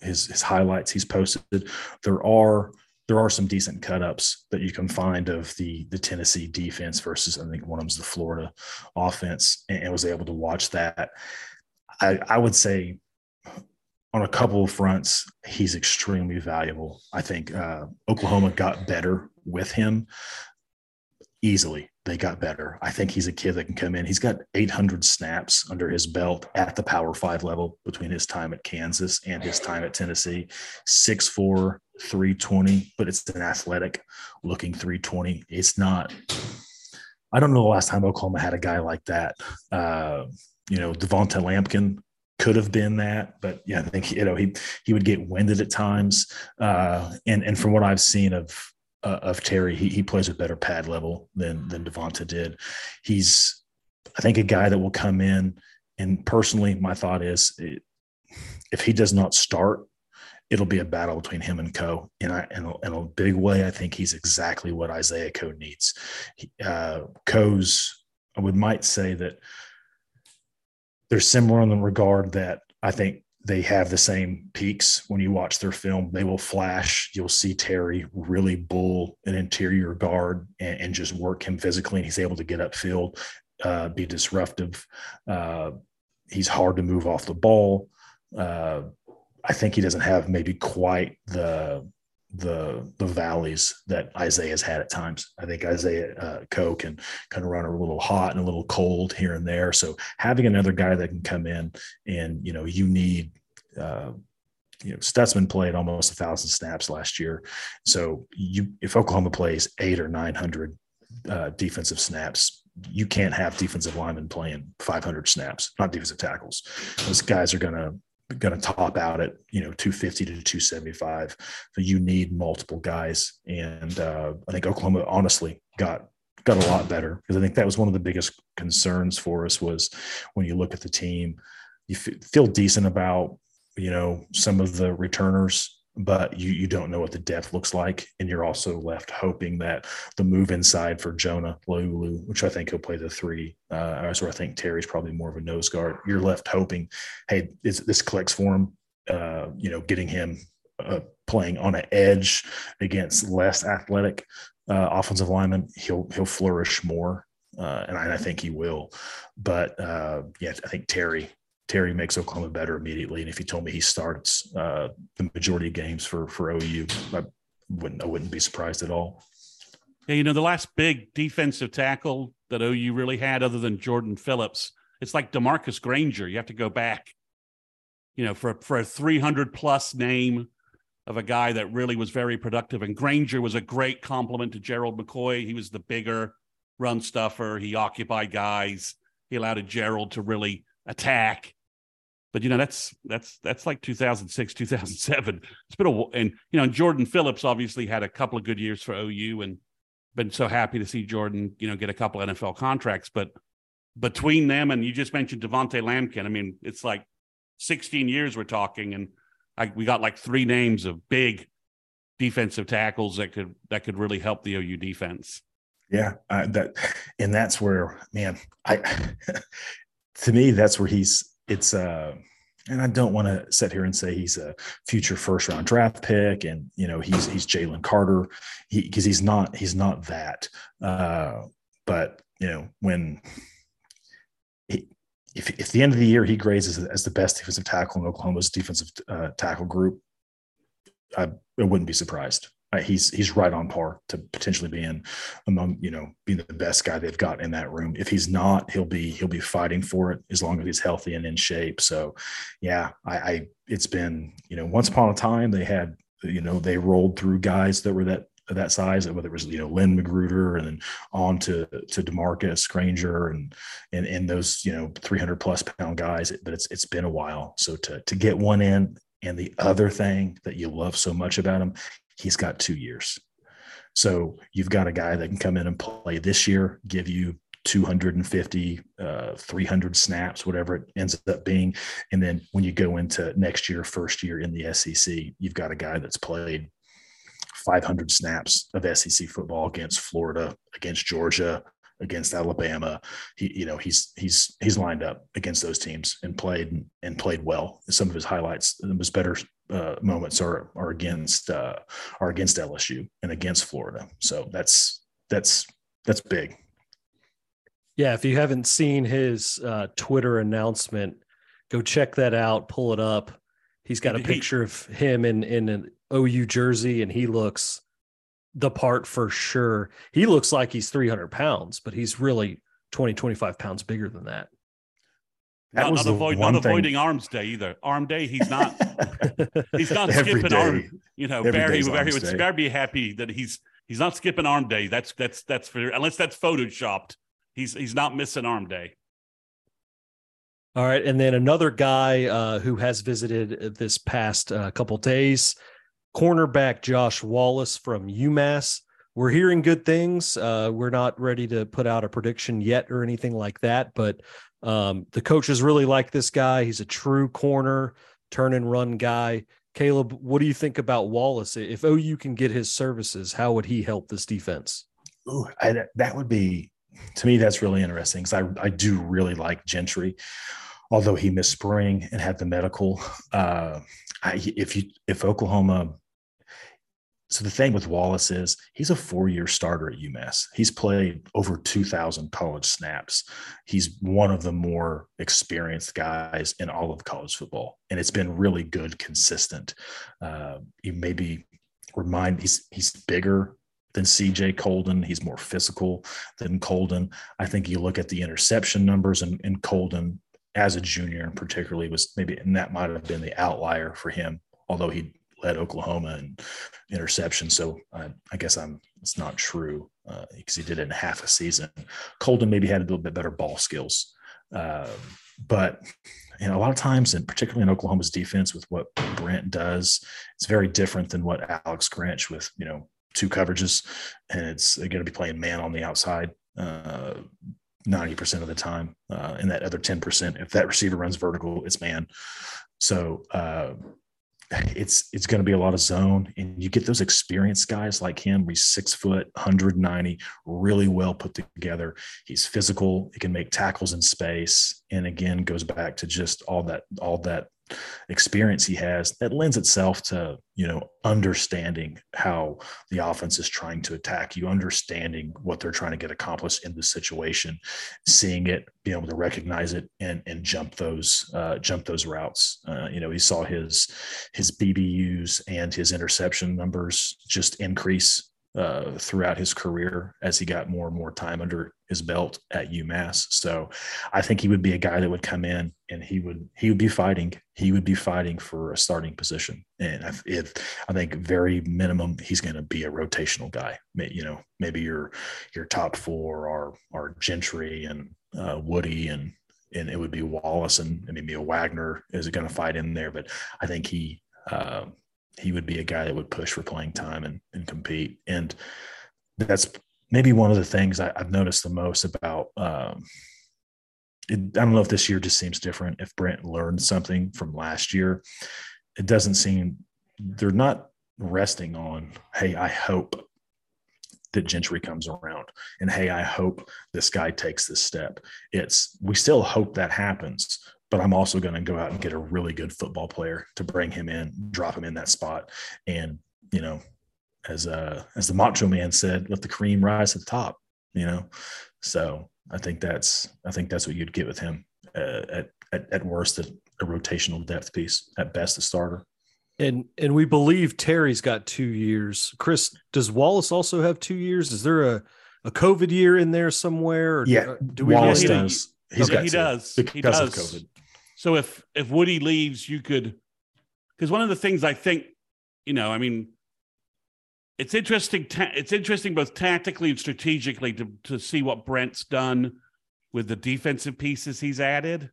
his his highlights he's posted. There are There are some decent cut-ups that you can find of the the Tennessee defense versus, I think one of them's the Florida offense, and, and was able to watch that. I, I would say on a couple of fronts, he's extremely valuable. I think uh, Oklahoma got better with him easily. They got better. I think he's a kid that can come in. He's got eight hundred snaps under his belt at the Power Five level between his time at Kansas and his time at Tennessee. six four, three twenty, but it's an athletic looking three twenty. It's not, I don't know the last time Oklahoma had a guy like that. Uh, you know, Devonta Lampkin could have been that, but yeah, I think, you know, he, he would get winded at times. Uh, and, and from what I've seen of, Uh, of Terry, he he plays a better pad level than than Devonta did. He's, I think, a guy that will come in, and personally, my thought is, it, if he does not start, it'll be a battle between him and Co. And I, in a, in a big way, I think he's exactly what Isaiah Co needs. He, uh, Co's, I would might say that they're similar in the regard that I think they have the same peaks. When you watch their film, they will flash. You'll see Terry really bull an interior guard and, and just work him physically. And he's able to get upfield, uh, be disruptive. Uh, he's hard to move off the ball. Uh, I think he doesn't have maybe quite the, the, the valleys that Isaiah's had at times. I think Isaiah uh, Coe can kind of run a little hot and a little cold here and there. So having another guy that can come in and, you know, you need, uh, you know, Stutzman played almost a thousand snaps last year. So you, if Oklahoma plays eight or nine hundred uh, defensive snaps, you can't have defensive linemen playing five hundred snaps, not defensive tackles. Those guys are going to going to top out at, you know, two fifty to two seventy-five. So you need multiple guys. And uh, I think Oklahoma honestly got, got a lot better, because I think that was one of the biggest concerns for us was when you look at the team, you f- feel decent about, you know, some of the returners, but you, you don't know what the depth looks like. And you're also left hoping that the move inside for Jonah Lulu, which I think he'll play the three, uh, so I think Terry's probably more of a nose guard. You're left hoping, hey, it's, this clicks for him, uh, you know, getting him uh, playing on an edge against less athletic uh, offensive linemen. He'll, he'll flourish more. Uh, and I, I think he will, but uh, yeah, I think Terry, Terry makes Oklahoma better immediately. And if you told me he starts uh, the majority of games for, for O U, I wouldn't, I wouldn't be surprised at all. Yeah. You know, the last big defensive tackle that O U really had, other than Jordan Phillips, it's like DeMarcus Granger. You have to go back, you know, for, for a three hundred plus name of a guy that really was very productive. And Granger was a great compliment to Gerald McCoy. He was the bigger run stuffer. He occupied guys. He allowed a Gerald to really attack. But, you know, that's that's that's like two thousand six, two thousand seven. It's been a – and, you know, Jordan Phillips obviously had a couple of good years for O U, and been so happy to see Jordan, you know, get a couple of N F L contracts. But between them, and you just mentioned Devontae Lampkin, I mean, it's like sixteen years we're talking, and I, we got like three names of big defensive tackles that could that could really help the O U defense. Yeah, uh, that and that's where, man, I to me, that's where he's – It's uh, and I don't want to sit here and say he's a future first round draft pick, and you know he's he's Jalen Carter, because he, he's not he's not that. Uh, but you know when he, if if the end of the year he grades as, as the best defensive tackle in Oklahoma's defensive uh, tackle group, I, I wouldn't be surprised. Uh, he's he's right on par to potentially being among, you know, being the best guy they've got in that room. If he's not, he'll be he'll be fighting for it as long as he's healthy and in shape. So, yeah, I, I it's been, you know, once upon a time they had, you know, they rolled through guys that were that that size, whether it was, you know, Lynn Magruder and then on to to DeMarcus Granger and and and those, you know, three hundred plus pound guys. But it's it's been a while. So to to get one in, and the other thing that you love so much about him, he's got two years. So you've got a guy that can come in and play this year, give you two hundred fifty, uh, three hundred snaps, whatever it ends up being. And then when you go into next year, first year in the S E C, you've got a guy that's played five hundred snaps of S E C football against Florida, against Georgia, against Alabama. He, you know, he's, he's, he's lined up against those teams and played and played well. Some of his highlights, his better uh, moments are, are against, uh, are against L S U and against Florida. So that's, that's, that's big. Yeah. If you haven't seen his uh, Twitter announcement, go check that out, pull it up. He's got a picture of him in, in an O U jersey, and he looks the part for sure. He looks like he's three hundred pounds, but he's really twenty, twenty-five pounds bigger than that. that not was not, avoid, not avoiding arms day either. Arm day, he's not. He's not skipping day. Arm. You know, Barry, Barry would Barry be happy that he's he's not skipping arm day. That's that's that's for unless that's photoshopped. He's he's not missing arm day. All right, and then another guy uh, who has visited this past uh, couple days. Cornerback Josh Wallace from UMass. We're hearing good things. Uh, we're not ready to put out a prediction yet or anything like that, but um, the coaches really like this guy. He's a true corner, turn and run guy. Caleb, what do you think about Wallace? If O U can get his services, how would he help this defense? Ooh, I, that would be, to me, that's really interesting, because I, I do really like Gentry, although he missed spring and had the medical. Uh, I, if you if Oklahoma – So the thing with Wallace is he's a four-year starter at UMass. He's played over two thousand college snaps. He's one of the more experienced guys in all of college football, and it's been really good, consistent. Uh, you maybe remind he's he's bigger than C J Colden. He's more physical than Colden. I think you look at the interception numbers, and, and Colden as a junior, and particularly was maybe, and that might have been the outlier for him, although he led Oklahoma in interception. So I, I guess I'm, it's not true because uh, he did it in half a season. Colden maybe had a little bit better ball skills. Uh, But you know, a lot of times, and particularly in Oklahoma's defense with what Brent does, it's very different than what Alex Grinch with, you know, two coverages, and it's going to be playing man on the outside uh, ninety percent of the time. Uh, and that other ten percent, if that receiver runs vertical, it's man. So uh, it's, it's going to be a lot of zone, and you get those experienced guys like him. He's six foot, one ninety, really well put together. He's physical. He can make tackles in space. And again, goes back to just all that, all that experience he has that lends itself to, you know, understanding how the offense is trying to attack you, understanding what they're trying to get accomplished in the situation, seeing it, being able to recognize it, and and jump those uh, jump those routes. Uh, you know, he saw his his B B Us and his interception numbers just increase uh, throughout his career as he got more and more time under his belt at UMass. So I think he would be a guy that would come in and he would, he would be fighting, he would be fighting for a starting position. And if, if I think very minimum, he's going to be a rotational guy, you know, maybe your, your top four are, are Gentry and uh, Woody, and, and it would be Wallace, and maybe a Wagner is going to fight in there. But I think he, uh, he would be a guy that would push for playing time and, and compete. And that's maybe one of the things I, I've noticed the most about um, it. I don't know if this year just seems different, if Brent learned something from last year. It doesn't seem they're not resting on, hey, I hope that Gentry comes around, and hey, I hope this guy takes this step. It's, we still hope that happens, but I'm also going to go out and get a really good football player to bring him in, drop him in that spot. And, you know, as uh, as the Macho Man said, let the cream rise to the top, you know? So I think that's, I think that's what you'd get with him uh, at, at, at worst, a, a rotational depth piece, at best a starter. And, and we believe Terry's got two years. Chris, does Wallace also have two years? Is there a, a COVID year in there somewhere? Or yeah. Do, do we Wallace know does. He's okay, got he does. Because he does. Of COVID. So if, if Woody leaves, you could, because one of the things I think, you know, I mean, it's interesting. Ta- it's interesting both tactically and strategically to, to see what Brent's done with the defensive pieces he's added,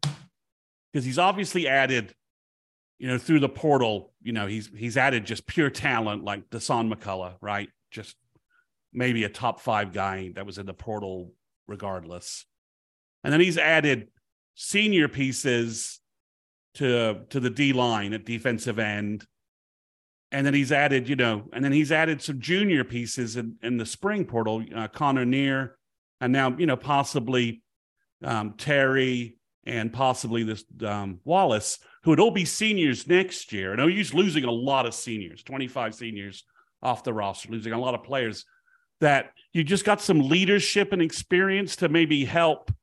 because he's obviously added, you know, through the portal. You know, he's he's added just pure talent like Dasan McCullough, right? Just maybe a top five guy that was in the portal, regardless. And then he's added senior pieces to to the D line at defensive end. And then he's added, you know, and then he's added some junior pieces in, in the spring portal, uh, Connor Neer, and now, you know, possibly um, Terry and possibly this um, Wallace, who would all be seniors next year. And O U's losing a lot of seniors, twenty-five seniors off the roster, losing a lot of players that you just got some leadership and experience to maybe help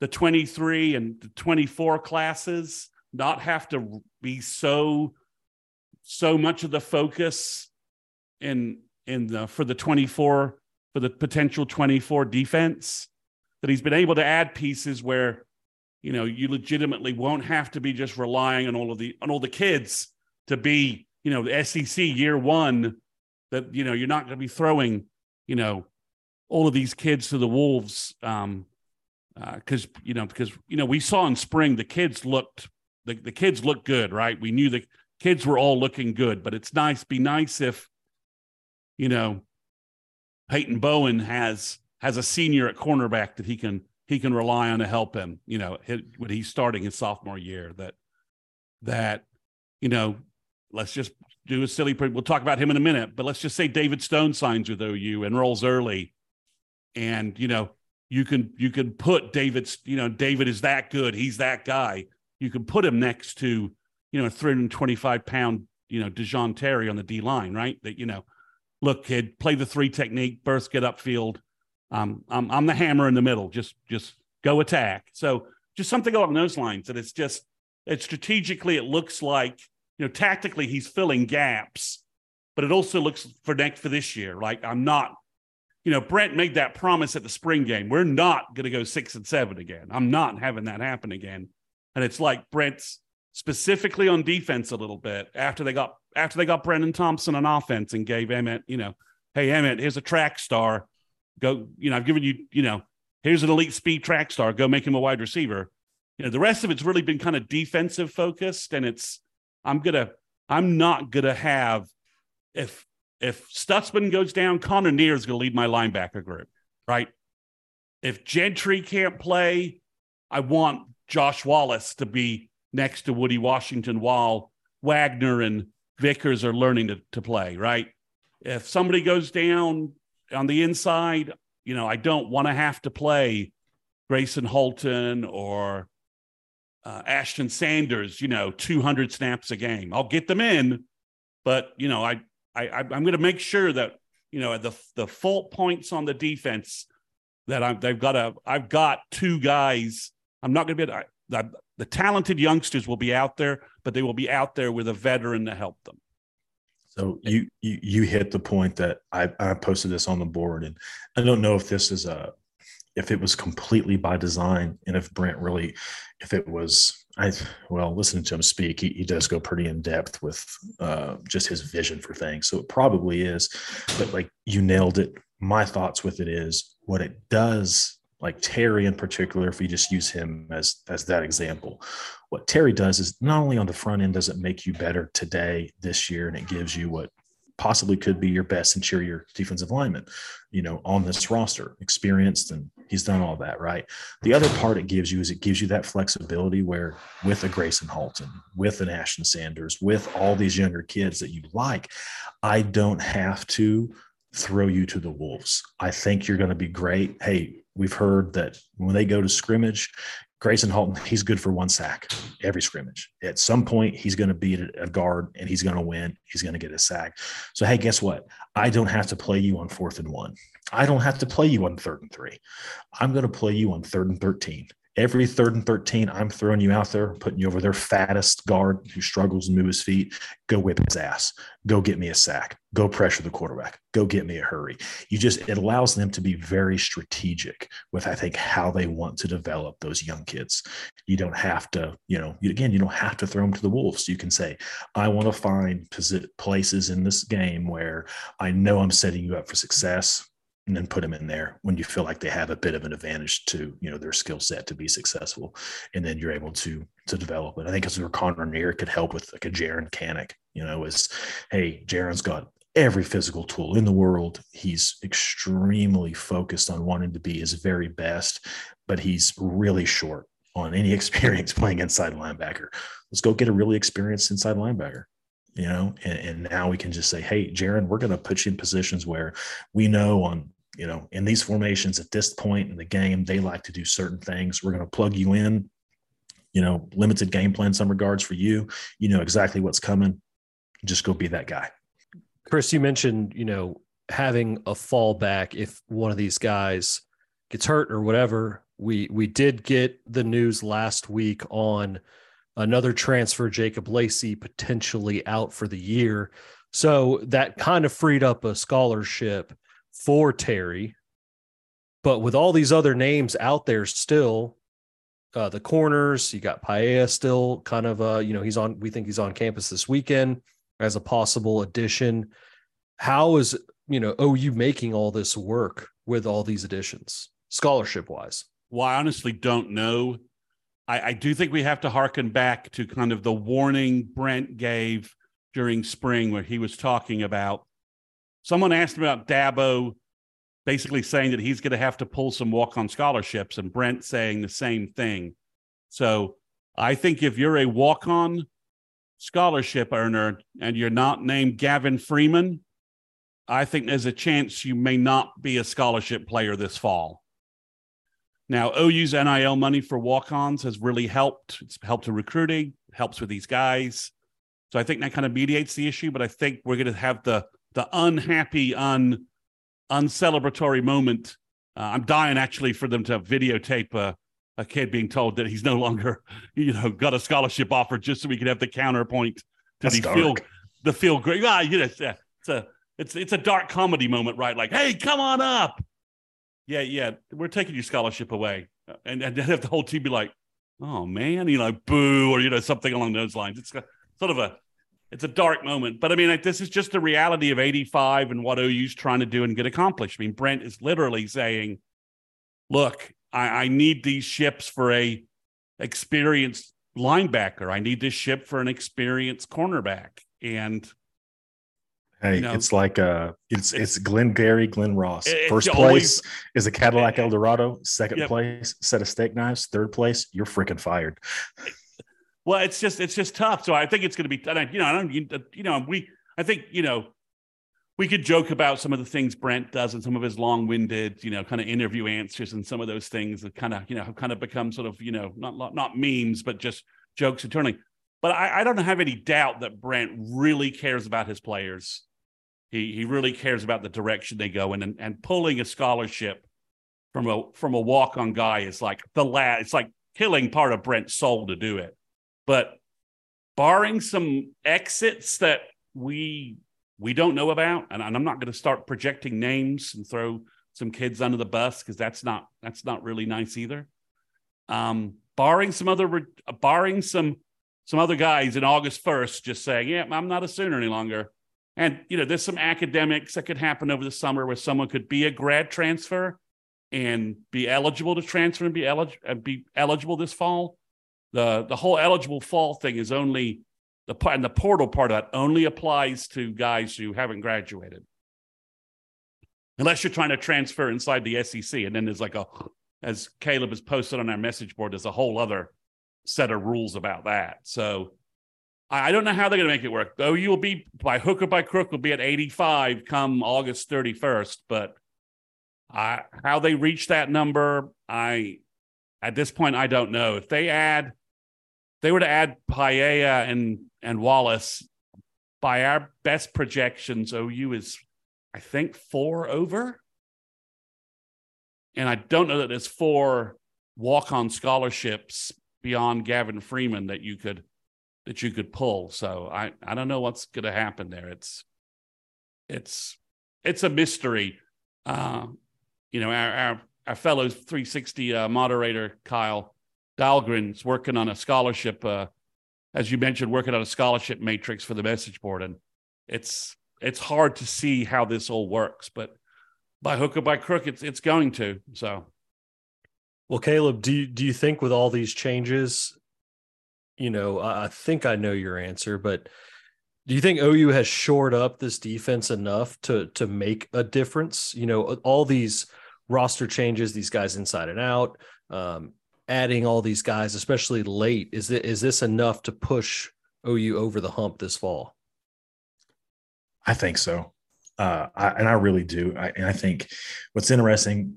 the twenty-three and the twenty-four classes not have to be so so much of the focus in in the for the twenty-four for the potential twenty-four defense, that he's been able to add pieces where, you know, you legitimately won't have to be just relying on all of the on all the kids to be, you know, the S E C year one, that, you know, you're not going to be throwing, you know, all of these kids to the wolves, um because uh, you know because you know we saw in spring the kids looked the, the kids looked good, right? We knew the kids were all looking good, but it's nice. Be nice if, you know, Peyton Bowen has has a senior at cornerback that he can he can rely on to help him. You know, he, when he's starting his sophomore year, that that you know, let's just do a silly. We'll talk about him in a minute, but let's just say David Stone signs with O U and rolls early, and you know, you can you can put David's. You know, David is that good. He's that guy. You can put him next to, you know, a three hundred twenty-five pound, you know, Da'Jon Terry on the D line, right? That, you know, look, kid, play the three technique, burst, get upfield. Um, I'm, I'm the hammer in the middle. Just, just go attack. So just something along those lines. That it's just, it's strategically, it looks like, you know, tactically he's filling gaps, but it also looks for next for this year. Like, I'm not, you know, Brent made that promise at the spring game. We're not going to go six and seven again. I'm not having that happen again. And it's like Brent's, specifically on defense a little bit after they got after they got Brendan Thompson on offense and gave Emmett, you know, hey, Emmett, here's a track star. Go, you know, I've given you, you know, here's an elite speed track star. Go make him a wide receiver. You know, the rest of it's really been kind of defensive focused, and it's I'm gonna I'm not gonna have if if Stutzman goes down, Connor Neer is gonna lead my linebacker group, right? If Gentry can't play, I want Josh Wallace to be next to Woody Washington while Wagner and Vickers are learning to, to play, right? If somebody goes down on the inside, you know, I don't want to have to play Grayson Holton or uh, Ashton Sanders, you know, two hundred snaps a game. I'll get them in, but, you know, I, I, I'm going to make sure that, you know, the the fault points on the defense that I'm, they've got a, I've got two guys. I'm not going to be I, the, the talented youngsters will be out there, but they will be out there with a veteran to help them. So you, you, you hit the point that I, I posted this on the board, and I don't know if this is a, if it was completely by design, and if Brent really, if it was, I, well, listening to him speak, he, he does go pretty in depth with uh, just his vision for things. So it probably is, but like you nailed it. My thoughts with it is what it does, like Terry in particular, if we just use him as, as that example, what Terry does is not only on the front end, does it make you better today, this year, and it gives you what possibly could be your best interior defensive lineman, you know, on this roster, experienced, and he's done all that, right? The other part it gives you is it gives you that flexibility where with a Grayson Halton, with an Ashton Sanders, with all these younger kids that you like, I don't have to throw you to the wolves. I think you're going to be great. Hey, we've heard that when they go to scrimmage, Grayson Halton, he's good for one sack every scrimmage. At some point, he's going to beat a guard, and he's going to win. He's going to get a sack. So, hey, guess what? I don't have to play you on fourth and one. I don't have to play you on third and three. I'm going to play you on third and thirteen. Every third and thirteen, I'm throwing you out there, putting you over their fattest guard who struggles to move his feet. Go whip his ass. Go get me a sack. Go pressure the quarterback. Go get me a hurry. You just, it allows them to be very strategic with, I think, how they want to develop those young kids. You don't have to, you know, you, again, you don't have to throw them to the wolves. You can say, I want to find places in this game where I know I'm setting you up for success, and then put them in there when you feel like they have a bit of an advantage to, you know, their skill set to be successful. And then you're able to, to develop it. I think it's where Connor Neer could help with like a Jaron Canick, you know, is, hey, Jaron's got every physical tool in the world. He's extremely focused on wanting to be his very best, but he's really short on any experience playing inside linebacker. Let's go get a really experienced inside linebacker. You know, and, and now we can just say, hey, Jaron, we're going to put you in positions where we know on, you know, in these formations at this point in the game, they like to do certain things. We're going to plug you in, you know, limited game plan in some regards for you. You know exactly what's coming. Just go be that guy. Chris, you mentioned, you know, having a fallback if one of these guys gets hurt or whatever. We we did get the news last week on another transfer, Jacob Lacey, potentially out for the year. So that kind of freed up a scholarship for Terry. But with all these other names out there still, uh, the corners, you got Paella still kind of, uh, you know, he's on, we think he's on campus this weekend as a possible addition. How is, you know, O U making all this work with all these additions, scholarship-wise? Well, I honestly don't know. I, I do think we have to hearken back to kind of the warning Brent gave during spring where he was talking about, someone asked him about Dabo basically saying that he's going to have to pull some walk-on scholarships, and Brent saying the same thing. So I think if you're a walk-on scholarship earner and you're not named Gavin Freeman, I think there's a chance you may not be a scholarship player this fall. Now, O U's N I L money for walk-ons has really helped. It's helped to recruiting, helps with these guys. So I think that kind of mediates the issue, but I think we're going to have the the unhappy, un uncelebratory moment. Uh, I'm dying, actually, for them to videotape a, a kid being told that he's no longer, you know, got a scholarship offer just so we could have the counterpoint to the feel, the feel great. Ah, you know, it's a, it's a, it's, it's a dark comedy moment, right? Like, hey, come on up. Yeah, yeah, we're taking your scholarship away. And, and then have the whole team be like, oh, man, you know, boo, or, you know, something along those lines. It's sort of a, it's a dark moment. But, I mean, like, this is just the reality of eighty-five and what O U's trying to do and get accomplished. I mean, Brent is literally saying, look, I, I need these ships for a experienced linebacker. I need to ship for an experienced cornerback. And hey, you know, it's like uh it's it's Glenn Gary, Glenn Ross. First always, place is a Cadillac Eldorado. Second yep. place, set of steak knives. Third place, you're freaking fired. Well, it's just it's just tough. So I think it's going to be, and I, you know, I don't, you know, we I think you know we could joke about some of the things Brent does and some of his long-winded, you know, kind of interview answers and some of those things that kind of you know have kind of become sort of you know not not memes but just jokes internally. But I, I don't have any doubt that Brent really cares about his players. He he really cares about the direction they go in, and and pulling a scholarship from a from a walk-on guy is like the last. It's like killing part of Brent's soul to do it. But barring some exits that we we don't know about, and, and I'm not going to start projecting names and throw some kids under the bus because that's not that's not really nice either. Um, barring some other barring some. Some other guys in August first just saying, yeah, I'm not a Sooner any longer. And, you know, there's some academics that could happen over the summer where someone could be a grad transfer and be eligible to transfer and be, elig- and be eligible this fall. The the whole eligible fall thing is only, the and the portal part of it only applies to guys who haven't graduated. Unless you're trying to transfer inside the S E C. And then there's like a, as Caleb has posted on our message board, there's a whole other set of rules about that. So I don't know how they're going to make it work. Though you will be, by hook or by crook, will be at eighty-five come August thirty-first. But I, how they reach that number, I at this point I don't know. If they add, if they were to add Paella and and Wallace, by our best projections, O U is I think four over, and I don't know that there's four walk-on scholarships beyond Gavin Freeman that you could that you could pull. So I, I don't know what's going to happen there. It's it's it's a mystery. Uh, you know, our our, our fellow three sixty uh, moderator Kyle Dahlgren's working on a scholarship, uh, as you mentioned, working on a scholarship matrix for the message board, and it's it's hard to see how this all works. But by hook or by crook, it's it's going to so. Well, Caleb, do you, do you think with all these changes, you know, I, I think I know your answer, but do you think O U has shored up this defense enough to to make a difference? You know, all these roster changes, these guys inside and out, um, adding all these guys, especially late, is it, is this enough to push O U over the hump this fall? I think so, uh, I, and I really do. I, and I think what's interesting,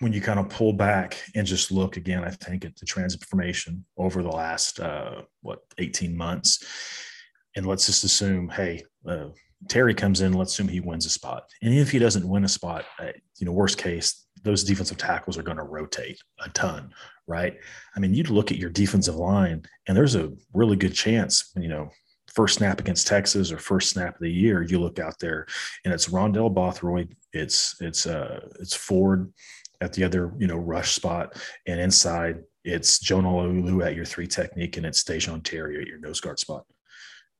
when you kind of pull back and just look again, I think at the transformation over the last, uh, what, eighteen months. And let's just assume, hey, uh, Terry comes in, let's assume he wins a spot. And if he doesn't win a spot, uh, you know, worst case, those defensive tackles are going to rotate a ton, right? I mean, you'd look at your defensive line and there's a really good chance, you know, first snap against Texas or first snap of the year, you look out there and it's Rondell Bothroyd, it's, it's, uh, it's Ford at the other, you know, rush spot, and inside it's Jonah Lulu at your three technique, and it's Da'Jon Terry at your nose guard spot.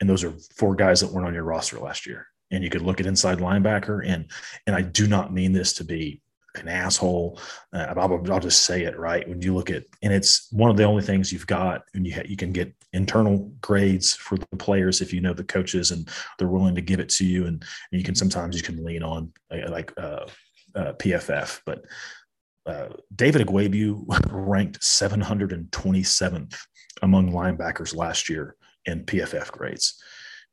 And those are four guys that weren't on your roster last year. And you could look at inside linebacker, and and I do not mean this to be an asshole. Uh, I'll, I'll just say it right. When you look at, and it's one of the only things you've got, and you ha- you can get internal grades for the players if you know the coaches and they're willing to give it to you. And, and you can sometimes you can lean on uh, like uh, uh, P F F, but. Uh, David Igwebu ranked seven hundred twenty-seventh among linebackers last year in P F F grades.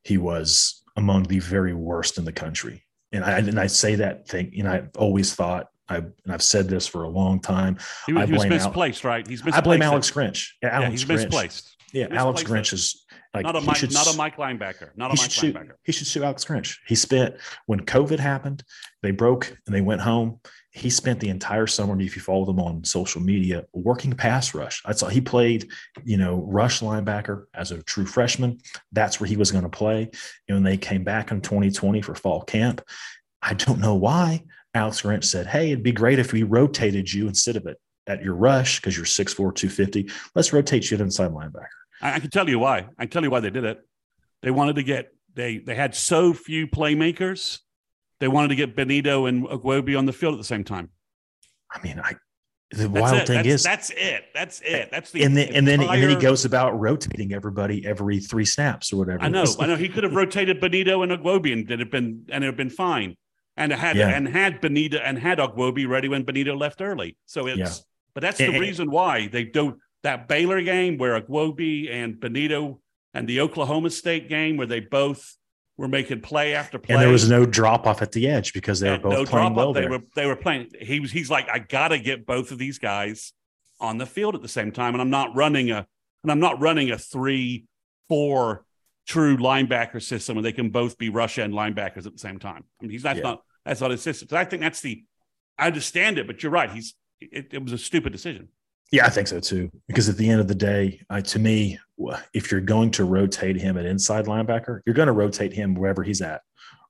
He was among the very worst in the country. And I and I say that thing, and I always thought, I and I've said this for a long time. He, I blame he was misplaced, Al- right? He's misplaced. I blame Alex Grinch. Yeah, Alex yeah he's Grinch. misplaced. Yeah, misplaced Alex Grinch is like not a Mike, should, not a Mike linebacker. Not a Mike shoot, linebacker. He should sue Alex Grinch. He spent when COVID happened, they broke and they went home. He spent the entire summer, if you follow them on social media, working pass rush. I saw he played, you know, rush linebacker as a true freshman. That's where he was going to play. And when they came back in twenty twenty for fall camp, I don't know why Alex Grinch said, hey, it'd be great if we rotated you instead of it at your rush because you're six four, two fifty. Let's rotate you to inside linebacker. I, I can tell you why. I can tell you why they did it. They wanted to get they they had so few playmakers. They wanted to get Benito and Igwebu on the field at the same time. I mean, I The that's wild it. thing that's, is that's it. That's it. That's the and then entire... and then and then he goes about rotating everybody every three snaps or whatever. I know, I know. He could have rotated Benito and Ogwobi and it have been and it have been fine. And had yeah. and had Benito and had Ogwobi ready when Benito left early. So it's yeah. but that's the and, reason why they don't that Baylor game where Ogwobi and Benito and the Oklahoma State game where they both were making play after play. And there was no drop-off at the edge because they and were both no playing well there. They were, they were playing. He was, he's like, I got to get both of these guys on the field at the same time, and I'm not running a and I'm not running a three, four true linebacker system where they can both be rush end linebackers at the same time. I mean, he's that's yeah. not that's not his system. So I think that's the – I understand it, but you're right. He's it, it was a stupid decision. Yeah, I think so too. Because at the end of the day, uh, to me, if you're going to rotate him at inside linebacker, you're going to rotate him wherever he's at,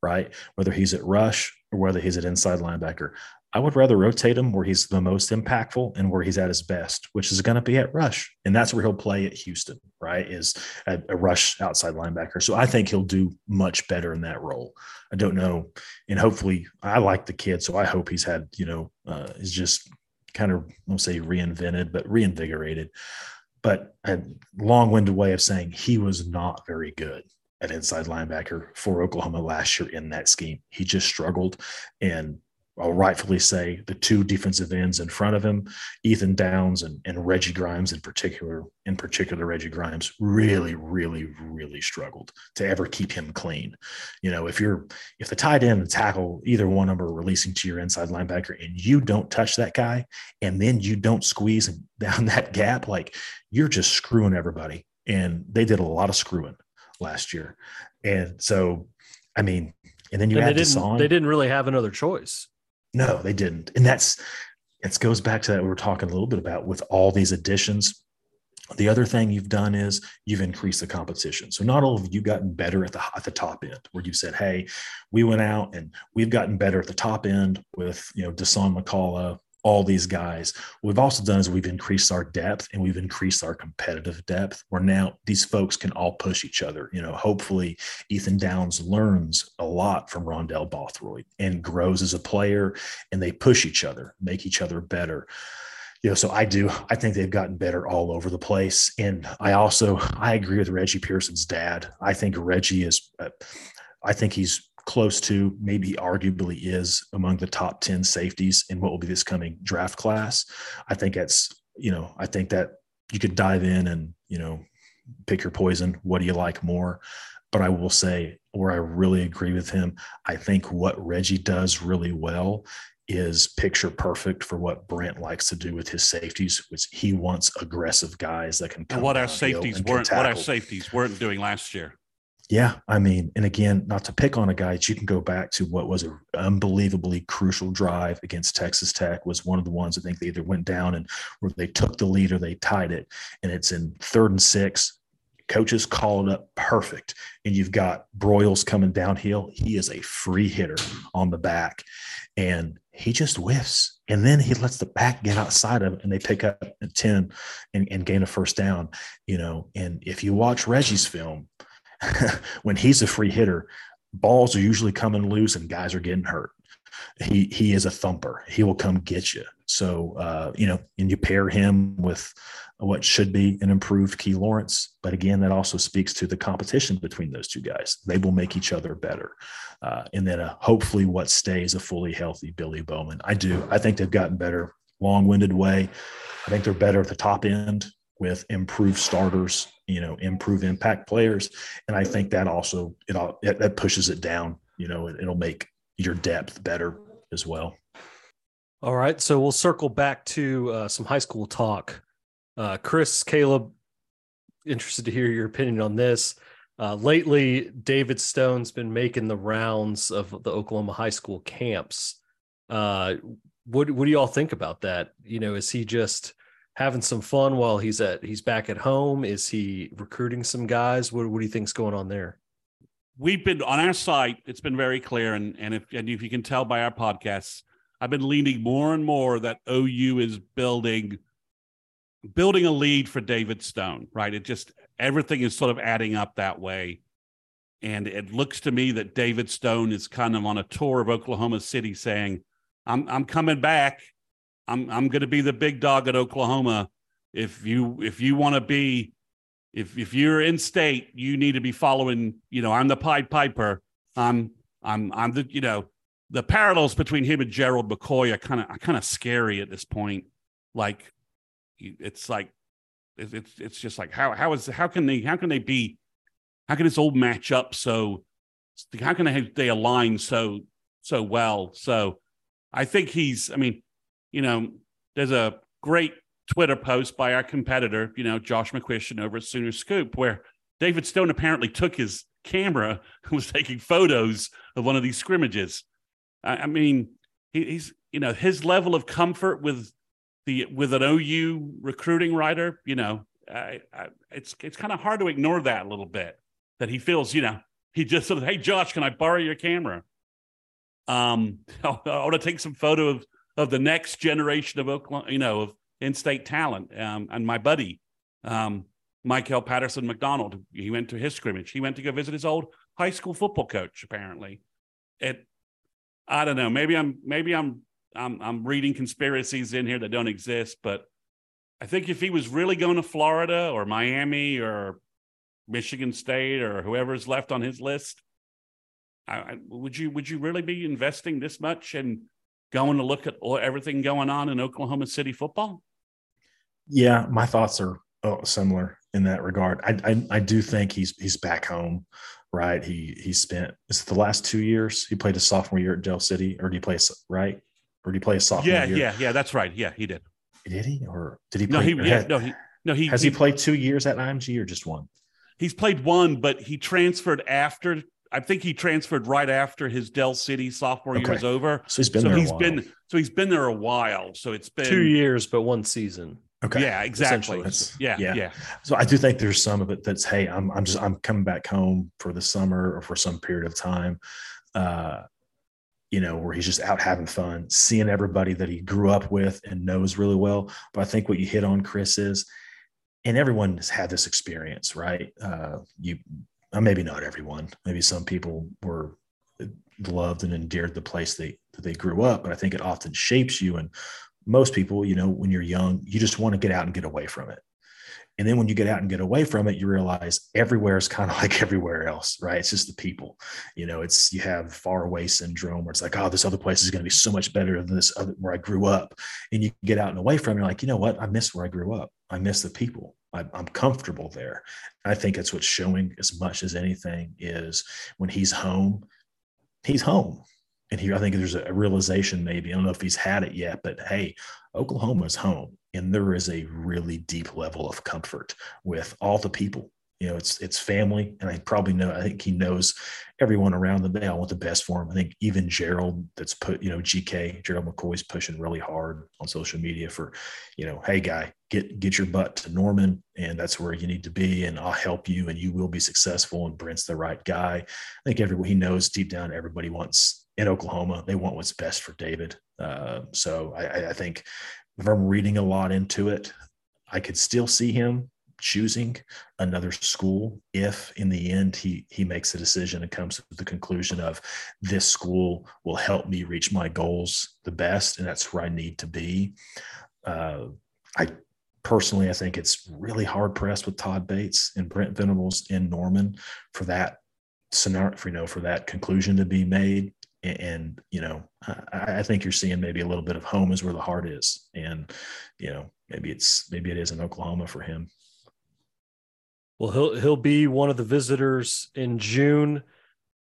right? Whether he's at rush or whether he's at inside linebacker. I would rather rotate him where he's the most impactful and where he's at his best, which is going to be at rush. And that's where he'll play at Houston, right, is a, a rush outside linebacker. So I think he'll do much better in that role. I don't know. And hopefully I like the kid, so I hope he's had, you know, uh, he's just – kind of, I won't say reinvented, but reinvigorated. But a long-winded way of saying he was not very good at inside linebacker for Oklahoma last year in that scheme. He just struggled. And I'll rightfully say the two defensive ends in front of him, Ethan Downs and, and Reggie Grimes in particular, in particular, Reggie Grimes really, really, really struggled to ever keep him clean. You know, if you're, if the tight end and tackle, either one of them are releasing to your inside linebacker and you don't touch that guy and then you don't squeeze down that gap, like you're just screwing everybody. And they did a lot of screwing last year. And so, I mean, and then you and add this on. They didn't really have another choice. No, they didn't. And that's, it goes back to that we were talking a little bit about with all these additions. The other thing you've done is you've increased the competition. So not only have you gotten better at the at the top end where you said, hey, we went out and we've gotten better at the top end with, you know, Dasan McCullough, all these guys. What we've also done is we've increased our depth and we've increased our competitive depth where now these folks can all push each other. You know, hopefully Ethan Downs learns a lot from Rondell Bothroyd and grows as a player, and they push each other, make each other better. You know, so I do, I think they've gotten better all over the place. And I also, I agree with Reggie Pearson's dad. I think Reggie is, uh, I think he's close to, maybe arguably is among the top ten safeties in what will be this coming draft class. I think that's, you know, I think that you could dive in and, you know, pick your poison. What do you like more? But I will say where I really agree with him, I think what Reggie does really well is picture perfect for what Brent likes to do with his safeties, which he wants aggressive guys that can come and what our safeties weren't, what our safeties weren't doing last year. Yeah, I mean, and again, not to pick on a guy, you can go back to what was an unbelievably crucial drive against Texas Tech. Was one of the ones I think they either went down and or they took the lead or they tied it, and it's in third and six. Coaches call it up perfect, and you've got Broyles coming downhill. He is a free hitter on the back, and he just whiffs, and then he lets the back get outside of it, and they pick up a ten and, and gain a first down. You know, and if you watch Reggie's film. When he's a free hitter, balls are usually coming loose and guys are getting hurt. He he is a thumper. He will come get you. So, uh, you know, and you pair him with what should be an improved Key Lawrence. But again, that also speaks to the competition between those two guys. They will make each other better. Uh, and then uh, hopefully what stays a fully healthy Billy Bowman. I do. I think they've gotten better. Long-winded way. I think they're better at the top end with improved starters, you know, improve impact players. And I think that also, it all, it, that pushes it down, you know, it, it'll make your depth better as well. All right. So we'll circle back to uh, some high school talk. Uh, Chris, Caleb, interested to hear your opinion on this. Uh, lately, David Stone's been making the rounds of the Oklahoma high school camps. Uh, what, what do you all think about that? You know, is he just having some fun while he's at he's back at home? Is he recruiting some guys? What, what do you think's going on there? We've been on our site. It's been very clear, and and if and if you can tell by our podcasts, I've been leaning more and more that O U is building building a lead for David Stone. Right? It just everything is sort of adding up that way, and it looks to me that David Stone is kind of on a tour of Oklahoma City, saying, "I'm I'm coming back." I'm I'm going to be the big dog at Oklahoma. If you if you want to be, if if you're in state, you need to be following. You know, I'm the Pied Piper. I'm I'm I'm the you know the parallels between him and Gerald McCoy are kind of are kind of scary at this point. Like, it's like it's it's, it's just like how how is how can they how can they be how can this all match up so how can they they align so so well so I think he's I mean you know there's a great Twitter post by our competitor, you know, Josh McQuiston over at Sooner Scoop, where David Stone apparently took his camera and was taking photos of one of these scrimmages. I, I mean, he, he's, you know, his level of comfort with the, with an O U recruiting writer, you know, I, I, it's, it's kind of hard to ignore that a little bit, that he feels, you know, he just sort of, hey, Josh, can I borrow your camera? Um, I want to take some photo of, of the next generation of Oklahoma, you know, of, in-state talent, um, and my buddy, um, Michael Patterson McDonald, he went to his scrimmage. He went to go visit his old high school football coach. Apparently, it. I don't know. Maybe I'm. Maybe I'm. I'm. I'm reading conspiracies in here that don't exist. But I think if he was really going to Florida or Miami or Michigan State or whoever's left on his list, I, I, would you would you really be investing this much and going to look at everything going on in Oklahoma City football? Yeah, my thoughts are oh, similar in that regard. I, I I do think he's he's back home, right? He he spent it's the last two years. He played his sophomore year at Dell City, or did he play right? Or did he play a sophomore yeah, year? Yeah, yeah, yeah. That's right. Yeah, he did. Did he or did he? Play, no, he, yeah, had, no, he no he has he, he played two years at I M G or just one? He's played one, but he transferred after. I think he transferred right after his Dell City sophomore okay. year was over. So he's been so there he's a while. Been, so he's been there a while. So it's been two years, but one season. Okay. Yeah, exactly. Yeah, yeah. Yeah. So I do think there's some of it that's, hey, I'm, I'm just, I'm coming back home for the summer or for some period of time, uh, you know, where he's just out having fun, seeing everybody that he grew up with and knows really well. But I think what you hit on, Chris, is, and everyone has had this experience, right? Uh, you, Maybe not everyone. Maybe some people were loved and endeared the place they that they grew up, but I think it often shapes you. And most people, you know, when you're young, you just want to get out and get away from it. And then when you get out and get away from it, you realize everywhere is kind of like everywhere else, right? It's just the people, you know, it's, you have far away syndrome where it's like, oh, this other place is going to be so much better than this other where I grew up. And you get out and away from it. You're like, you know what? I miss where I grew up. I miss the people. I, I'm comfortable there. And I think that's what's showing as much as anything is when he's home, he's home. And here, I think there's a realization maybe, I don't know if he's had it yet, but hey, Oklahoma's home. And there is a really deep level of comfort with all the people, you know, it's, it's family. And I probably know, I think he knows everyone around them. They all want the best for him. I think even Gerald that's put, you know, G K, Gerald McCoy's pushing really hard on social media for, you know, hey guy, get, get your butt to Norman and that's where you need to be. And I'll help you and you will be successful. And Brent's the right guy. I think everyone, he knows deep down, everybody wants in Oklahoma, they want what's best for David. Uh, so I, I think, if I'm reading a lot into it, I could still see him choosing another school if in the end he he makes a decision and comes to the conclusion of this school will help me reach my goals the best, and that's where I need to be. Uh, I personally, I think it's really hard pressed with Todd Bates and Brent Venables and Norman for that scenario, for, you know, for that conclusion to be made. And, you know, I, I think you're seeing maybe a little bit of home is where the heart is. And, you know, maybe it's, maybe it is in Oklahoma for him. Well, he'll, he'll be one of the visitors in June.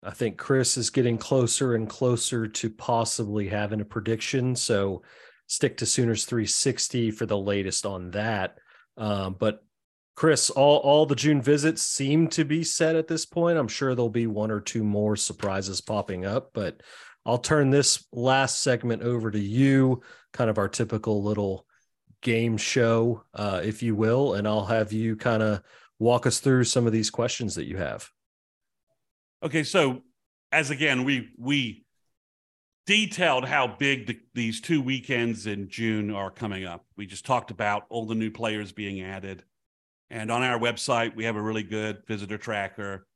I think Chris is getting closer and closer to possibly having a prediction. So stick to Sooners three sixty for the latest on that. Um, but Chris, all, all the June visits seem to be set at this point. I'm sure there'll be one or two more surprises popping up, but I'll turn this last segment over to you, kind of our typical little game show, uh, if you will, and I'll have you kind of walk us through some of these questions that you have. Okay, so as again, we we detailed how big the, these two weekends in June are coming up. We just talked about all the new players being added. And on our website, we have a really good visitor tracker,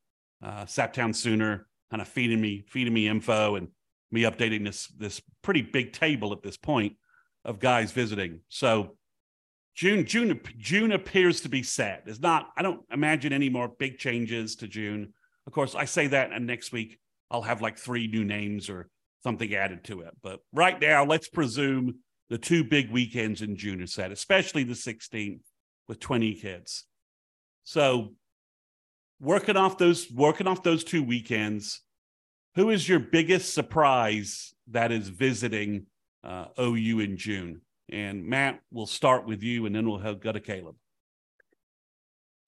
uh, Saptown Sooner, kind of feeding me, feeding me info and me updating this, this pretty big table at this point. of guys visiting. So June, June, June appears to be set. It's not, I don't imagine any more big changes to June. Of course, I say that, and next week I'll have like three new names or something added to it. But right now, let's presume the two big weekends in June are set, especially the sixteenth with twenty kids. So working off those, working off those two weekends, who is your biggest surprise that is visiting uh, O U in June? And Matt, we'll start with you, and then we'll go to Caleb.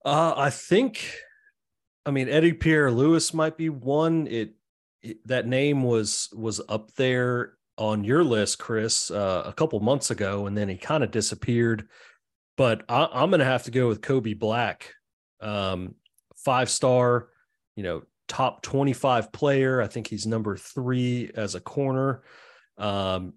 Uh, I think, I mean, Eddie Pierre-Louis might be one. It, it that name was was up there on your list, Chris, uh, a couple months ago, and then he kind of disappeared. But I, I'm going to have to go with Kobie Black, um, five-star, you know, top twenty-five player. I think he's number three as a corner, um,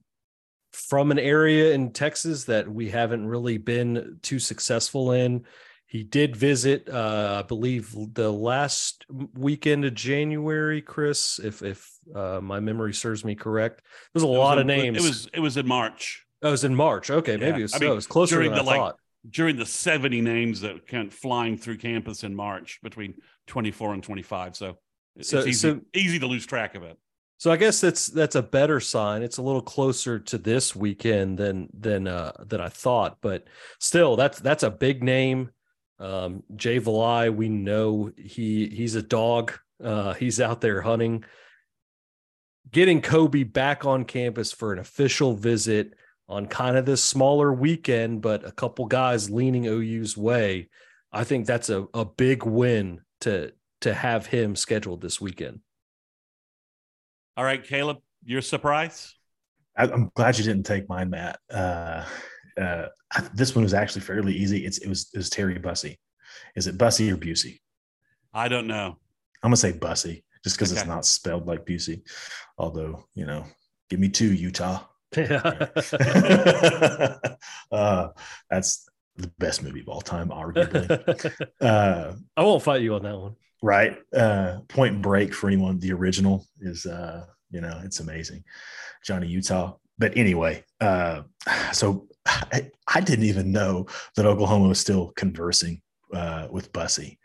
from an area in Texas that we haven't really been too successful in. He did visit, uh, I believe, the last weekend of January, Chris, if if uh, my memory serves me correct. There's a lot of names. It was it was in March. Oh, it was in March. Okay, maybe it was, so it was closer than I thought. During the seventy names that went flying through campus in March between twenty-four and twenty-five, so it's easy, easy to lose track of it. So I guess that's that's a better sign. It's a little closer to this weekend than than uh, than I thought, but still, that's that's a big name. Um, Jay Valai, we know he he's a dog. Uh, he's out there hunting. Getting Kobie back on campus for an official visit on kind of this smaller weekend, but a couple guys leaning O U's way, I think that's a, a big win to to have him scheduled this weekend. All right, Caleb, your surprise? I, I'm glad you didn't take mine, Matt. Uh... Uh, this one was actually fairly easy. It's it was it was Terry Bussey. Is it Bussey or Busey? I don't know. I'm gonna say Bussey just because okay. It's not spelled like Busey. Although, you know, give me two, Utah. Yeah. uh, that's the best movie of all time, arguably. uh, I won't fight you on that one. Right. Uh, Point Break, for anyone, the original is uh, you know, it's amazing. Johnny Utah. But anyway, uh, so. I, I didn't even know that Oklahoma was still conversing uh, with Bussey.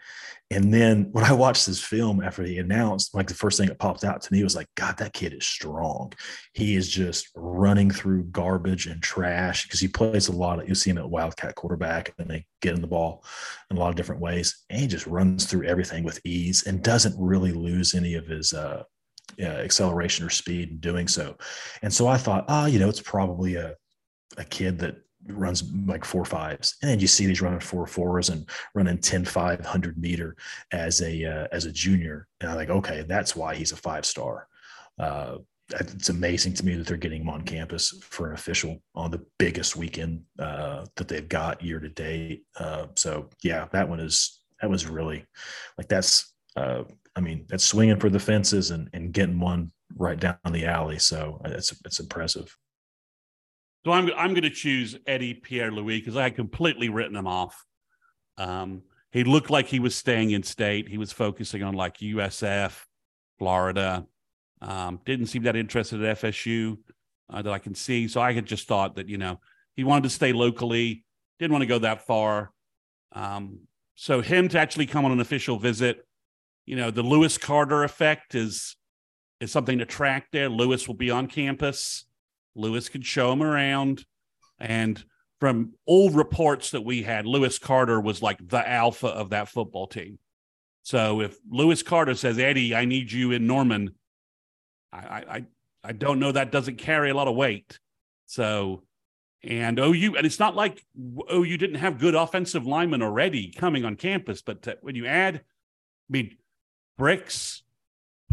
And then when I watched this film after he announced, like the first thing that popped out to me was like, God, that kid is strong. He is just running through garbage and trash because he plays a lot of, you see him at Wildcat quarterback and they get in the ball in a lot of different ways. And he just runs through everything with ease and doesn't really lose any of his uh, uh, acceleration or speed in doing so. And so I thought, ah, oh, you know, it's probably a, a kid that runs like four fives, and then you see these running four fours and running ten, five hundred meter as a, uh, as a junior. And I'm like, okay, that's why he's a five-star. Uh, it's amazing to me that they're getting him on campus for an official on the biggest weekend uh, that they've got year to date. Uh, so yeah, that one is, that was really like, that's uh, I mean, that's swinging for the fences and, and getting one right down the alley. So it's, it's impressive. So I'm, I'm going to choose Eddie Pierre-Louis because I had completely written him off. Um, he looked like he was staying in state. He was focusing on like U S F, Florida. Um, didn't seem that interested at F S U uh, that I can see. So I had just thought that, you know, he wanted to stay locally, didn't want to go that far. Um, so him to actually come on an official visit, you know, the Lewis Carter effect is is something to track there. Lewis will be on campus. Lewis could show him around. And from all reports that we had, Lewis Carter was like the alpha of that football team. So if Lewis Carter says, Eddie, I need you in Norman, I, I, I don't know, that doesn't carry a lot of weight. So, and O U, and it's not like O U didn't have good offensive linemen already coming on campus, but to, when you add, I mean, Bricks,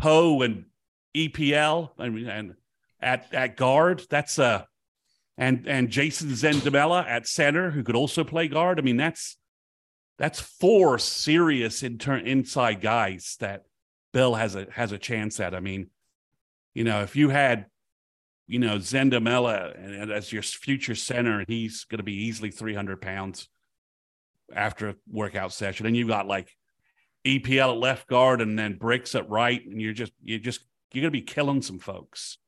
Poe, and E P L, I mean, and At, at guard, that's uh, and and Jason Zendamella at center, who could also play guard. I mean, that's that's four serious inter- inside guys that Bill has a has a chance at. I mean, you know, if you had, you know, Zendamella as your future center, and he's going to be easily three hundred pounds after a workout session, and you got like E P L at left guard and then Bricks at right, and you're just you're just you're going to be killing some folks.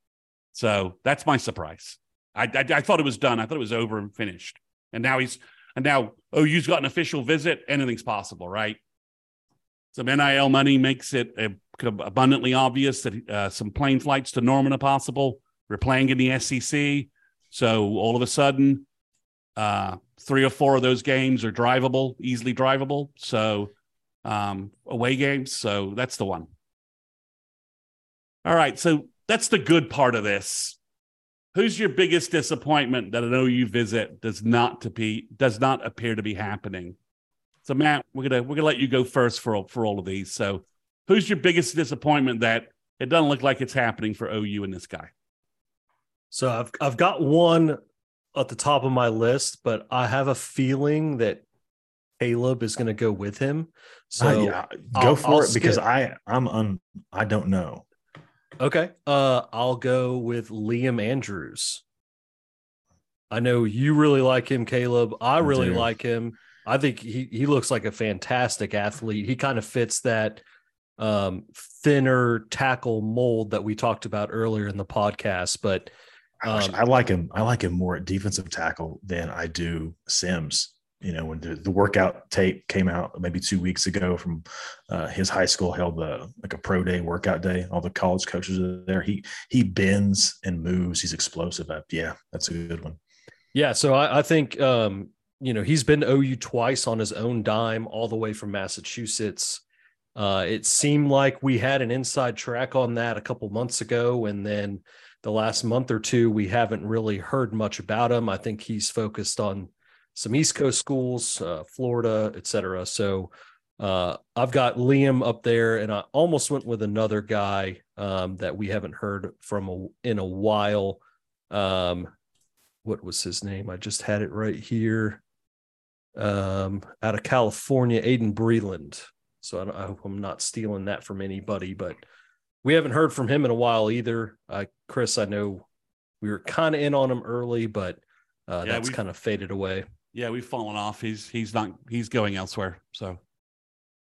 So that's my surprise. I, I, I thought it was done. I thought it was over and finished. And now he's and now O U's got an official visit. Anything's possible, right? Some N I L money makes it uh, abundantly obvious that uh, some plane flights to Norman are possible. We're playing in the S E C, so all of a sudden, uh, three or four of those games are drivable, easily drivable. So um, away games. So that's the one. All right, so that's the good part of this. Who's your biggest disappointment that an O U visit does not to be does not appear to be happening? So Matt, we're gonna we're gonna let you go first for all, for all of these. So who's your biggest disappointment that it doesn't look like it's happening for O U and this guy? So I've I've got one at the top of my list, but I have a feeling that Caleb is going to go with him. So uh, yeah, go I'll, for I'll it skip. because I I'm un, I don't know. Okay. Uh, I'll go with Liam Andrews. I know you really like him, Caleb. I, I really do. like him. I think he, he looks like a fantastic athlete. He kind of fits that um, thinner tackle mold that we talked about earlier in the podcast, but um, Gosh, I like him. I like him more at defensive tackle than I do Sims. You know, when the, the workout tape came out maybe two weeks ago from uh, his high school, held the like a pro day workout day. All the college coaches are there. He he bends and moves. He's explosive. Yeah, that's a good one. Yeah, so I, I think, um, you know, he's been to O U twice on his own dime all the way from Massachusetts. Uh, it seemed like we had an inside track on that a couple months ago, and then the last month or two, we haven't really heard much about him. I think he's focused on some East Coast schools, uh, Florida, et cetera. So uh, I've got Liam up there, and I almost went with another guy um, that we haven't heard from a, in a while. Um, what was his name? I just had it right here. Um, out of California, Aiden Breland. So I, don't, I hope I'm not stealing that from anybody, but we haven't heard from him in a while either. Uh, Chris, I know we were kind of in on him early, but uh, yeah, that's kind of faded away. Yeah, we've fallen off. He's he's not he's going elsewhere. So,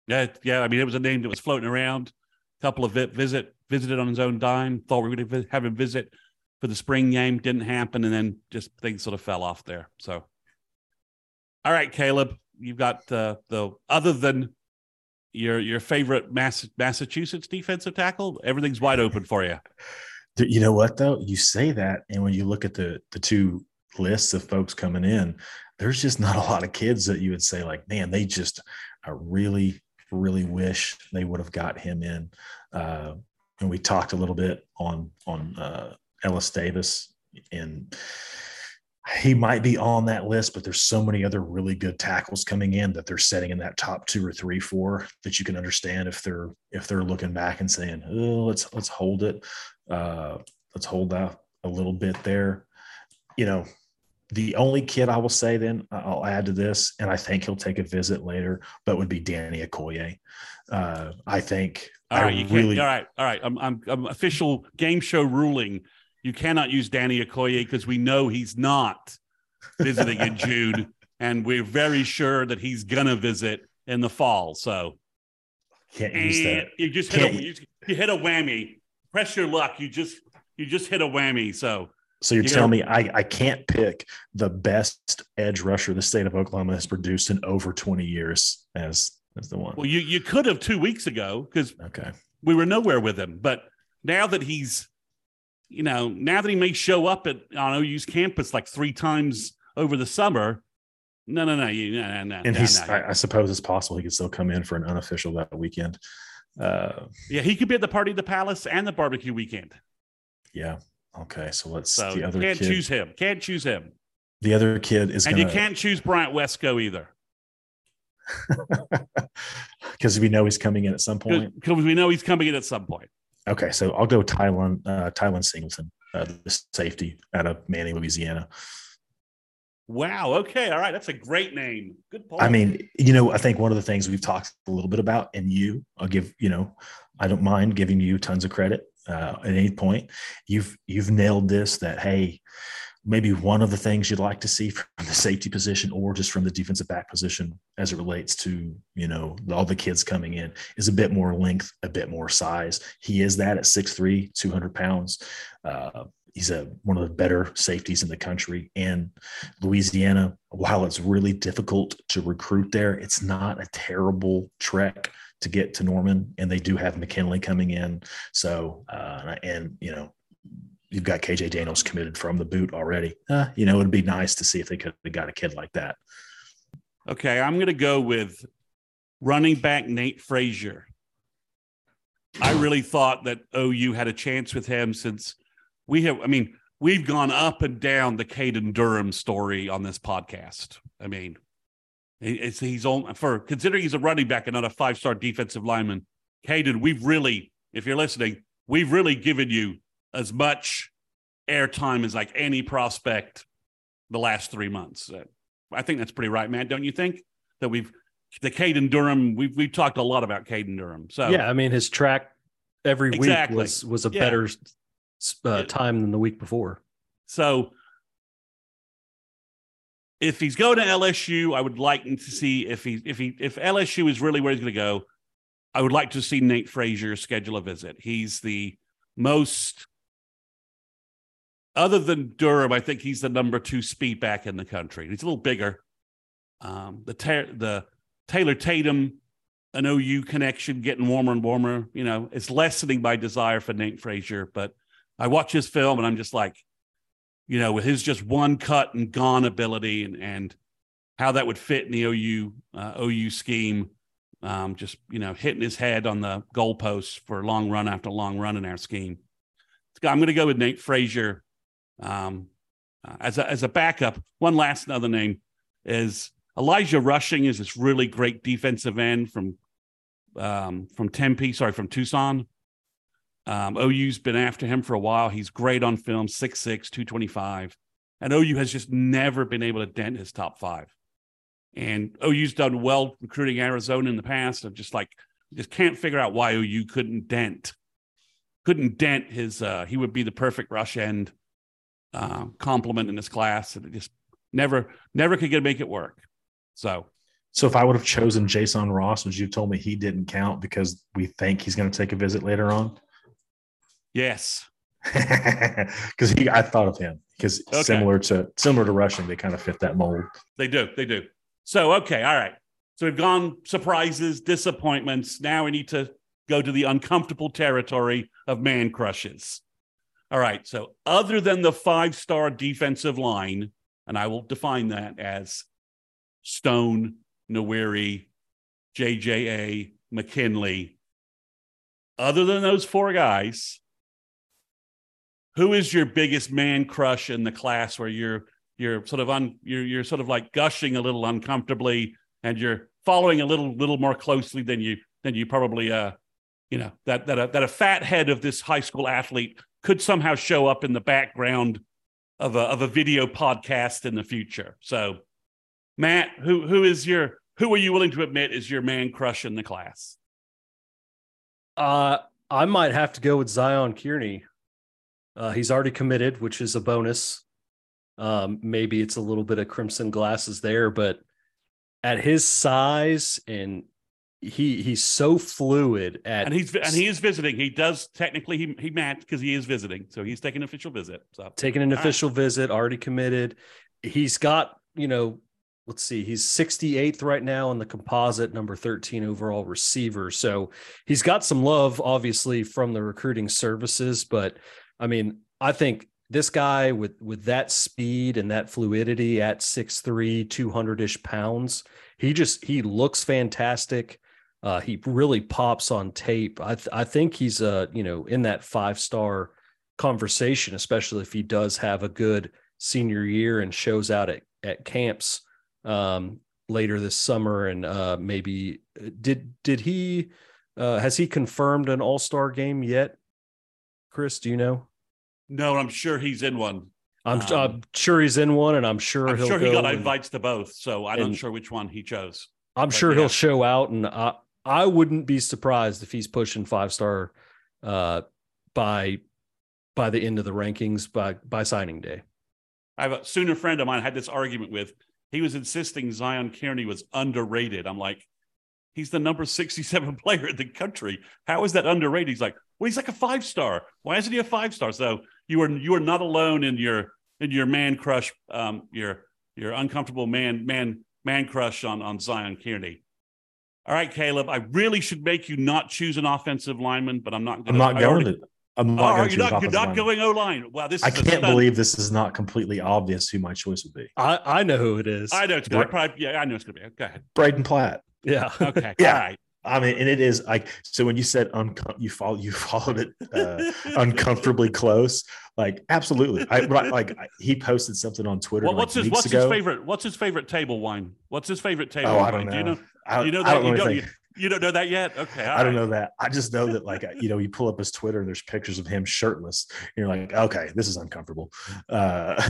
yeah, yeah. I mean, it was a name that was floating around. A couple of vi- visit visited on his own dime. Thought we were going to have him visit for the spring game. Didn't happen, and then just things sort of fell off there. So, all right, Caleb, you've got uh, the other than your your favorite Mass- Massachusetts defensive tackle. Everything's wide open for you. You know what though? You say that, and when you look at the the two lists of folks coming in, there's just not a lot of kids that you would say like, man, they just, I really, really wish they would have got him in. Uh, and we talked a little bit on, on uh, Ellis Davis, and he might be on that list, but there's so many other really good tackles coming in that they're setting in that top two or three, four that you can understand if they're, if they're looking back and saying, oh, let's, let's hold it. Uh, let's hold out a little bit there. You know, the only kid I will say then I'll add to this, and I think he'll take a visit later, but would be Danny Okoye. Uh, I think. All right, I you really... all right, all right. I'm, I'm, I'm official game show ruling. You cannot use Danny Okoye because we know he's not visiting in June, and we're very sure that he's gonna visit in the fall. So can't use that. You just hit a, you, you hit a whammy. Press your luck. You just you just hit a whammy. So. So you're you telling know, me I, I can't pick the best edge rusher the state of Oklahoma has produced in over twenty years as, as the one. Well, you, you could have two weeks ago because okay. we were nowhere with him. But now that he's, you know, now that he may show up at on O U's campus like three times over the summer, no, no, no, you, no, no, no. And no, he's, no. I, I suppose it's possible he could still come in for an unofficial that weekend. Uh, yeah, he could be at the party at the Palace and the barbecue weekend. Yeah. Okay, so let's so the other can't kid, choose him. Can't choose him. The other kid is, and gonna, you can't choose Bryant Wesco either, because we know he's coming in at some point. Because we know he's coming in at some point. Okay, so I'll go Tylan uh, Tylan Singleton, uh, the safety out of Manning, Louisiana. Wow. Okay. All right. That's a great name. Good point. I mean, you know, I think one of the things we've talked a little bit about, and you, I'll give, you know, I don't mind giving you tons of credit. Uh, at any point, you've you've nailed this, that, hey, maybe one of the things you'd like to see from the safety position or just from the defensive back position as it relates to, you know, all the kids coming in is a bit more length, a bit more size. He is that at six three, two hundred pounds. Uh, he's a one of the better safeties in the country. And Louisiana, while it's really difficult to recruit there, it's not a terrible trek to get to Norman, and they do have McKinley coming in. So, uh, and, you know, you've got K J Daniels committed from the boot already. Uh, you know, it'd be nice to see if they could have got a kid like that. Okay, I'm going to go with running back Nate Frazier. I really thought that O U had a chance with him since we have, I mean, we've gone up and down the Caden Durham story on this podcast. I mean, it's, he's on for considering he's a running back and not a five-star defensive lineman. Caden, we've really, if you're listening, we've really given you as much airtime as like any prospect the last three months. I think that's pretty right, Matt. Don't you think that we've, the Caden Durham, we've, we've talked a lot about Caden Durham. So yeah, I mean, his track every exactly. week was, was a yeah. better uh, time than the week before. So if he's going to L S U, I would like to see if he, if he, if L S U is really where he's going to go, I would like to see Nate Frazier schedule a visit. He's the most, other than Durham, I think he's the number two speed back in the country. He's a little bigger. Um, the, ter- the Taylor Tatum, an O U connection getting warmer and warmer. You know, it's lessening my desire for Nate Frazier, but I watch his film and I'm just like, you know, with his just one cut and gone ability and, and how that would fit in the O U, uh, O U scheme. Um, just, you know, hitting his head on the goalposts for long run after long run in our scheme. I'm going to go with Nate Frazier. Um, uh, as a, as a backup, one last another name is Elijah Rushing. Is this really great defensive end from um, from Tempe? Sorry, from Tucson. Um, O U's been after him for a while. He's great on film, six six, two twenty-five, and O U has just never been able to dent his top five. And O U's done well recruiting Arizona in the past. I'm just like, just can't figure out why O U couldn't dent, couldn't dent his. Uh, he would be the perfect rush end. Uh, compliment in this class, and it just never, never could get make it work. So, so if I would have chosen Jason Ross, would you have told me he didn't count because we think he's going to take a visit later on? Yes, because he, I thought of him because okay. similar to similar to Rushing, they kind of fit that mold. They do, they do. So, okay, all right. So we've gone surprises, disappointments. Now we need to go to the uncomfortable territory of man crushes. All right, so other than the five-star defensive line, and I will define that as Stone, Noweri, J J A, McKinley, other than those four guys, who is your biggest man crush in the class where you're you're sort of un, you're you're sort of like gushing a little uncomfortably and you're following a little little more closely than you than you probably uh you know that that a, that a fat head of this high school athlete could somehow show up in the background of a of a video podcast in the future. So, Matt, who who is your who are you willing to admit is your man crush in the class? Uh, I might have to go with Zion Kearney. Uh, he's already committed, which is a bonus. Um, maybe it's a little bit of crimson glasses there, but at his size and He he's so fluid at and he's and he is visiting. He does technically he he matched because he is visiting, so he's taking an official visit. So taking an All official right. visit, already committed. He's got you know, let's see, he's sixty-eighth right now in the composite, number thirteen overall receiver. So he's got some love, obviously, from the recruiting services. But I mean, I think this guy with with that speed and that fluidity at six three, two hundred-ish pounds, he just he looks fantastic. Uh, he really pops on tape. I th- I think he's uh, you know, in that five-star conversation, especially if he does have a good senior year and shows out at, at camps um, later this summer. And uh, maybe did did he uh, has he confirmed an all-star game yet? Chris, do you know? No, I'm sure he's in one. I'm, um, I'm sure he's in one, and I'm sure I'm he'll sure he got and, invites to both. So I'm and, not sure which one he chose. I'm but sure yeah. he'll show out, and I, I wouldn't be surprised if he's pushing five star uh, by by the end of the rankings by by signing day. I have a Sooner friend of mine I had this argument with. He was insisting Zion Kearney was underrated. I'm like, he's the number sixty-seven player in the country. How is that underrated? He's like, well, he's like a five star. Why isn't he a five star? So you are you are not alone in your in your man crush, um, your your uncomfortable man man man crush on on Zion Kearney. All right, Caleb, I really should make you not choose an offensive lineman, but I'm not going to. I'm not going to. I'm not going to. You're not, you're not going O-line. Wow, this is I can't believe this is not completely obvious who my choice would be. I, I know who it is. I know it's going to be. Yeah, I know it's going to be. Go ahead. Braden Platt. Yeah. Okay. Yeah. All right. I mean, and it is like, so when you said uncom- you follow, you followed it uh, uncomfortably close, like absolutely. I right, like I, he posted something on Twitter. Well, what's like his What's ago. his favorite? What's his favorite table wine? What's his favorite table oh, wine? I don't know. Do you know? I, you know that I don't you, don't, you, you don't know that yet. Okay, I don't right. know that. I just know that, like, you know, you pull up his Twitter and there's pictures of him shirtless. And you're like, okay, this is uncomfortable. Uh,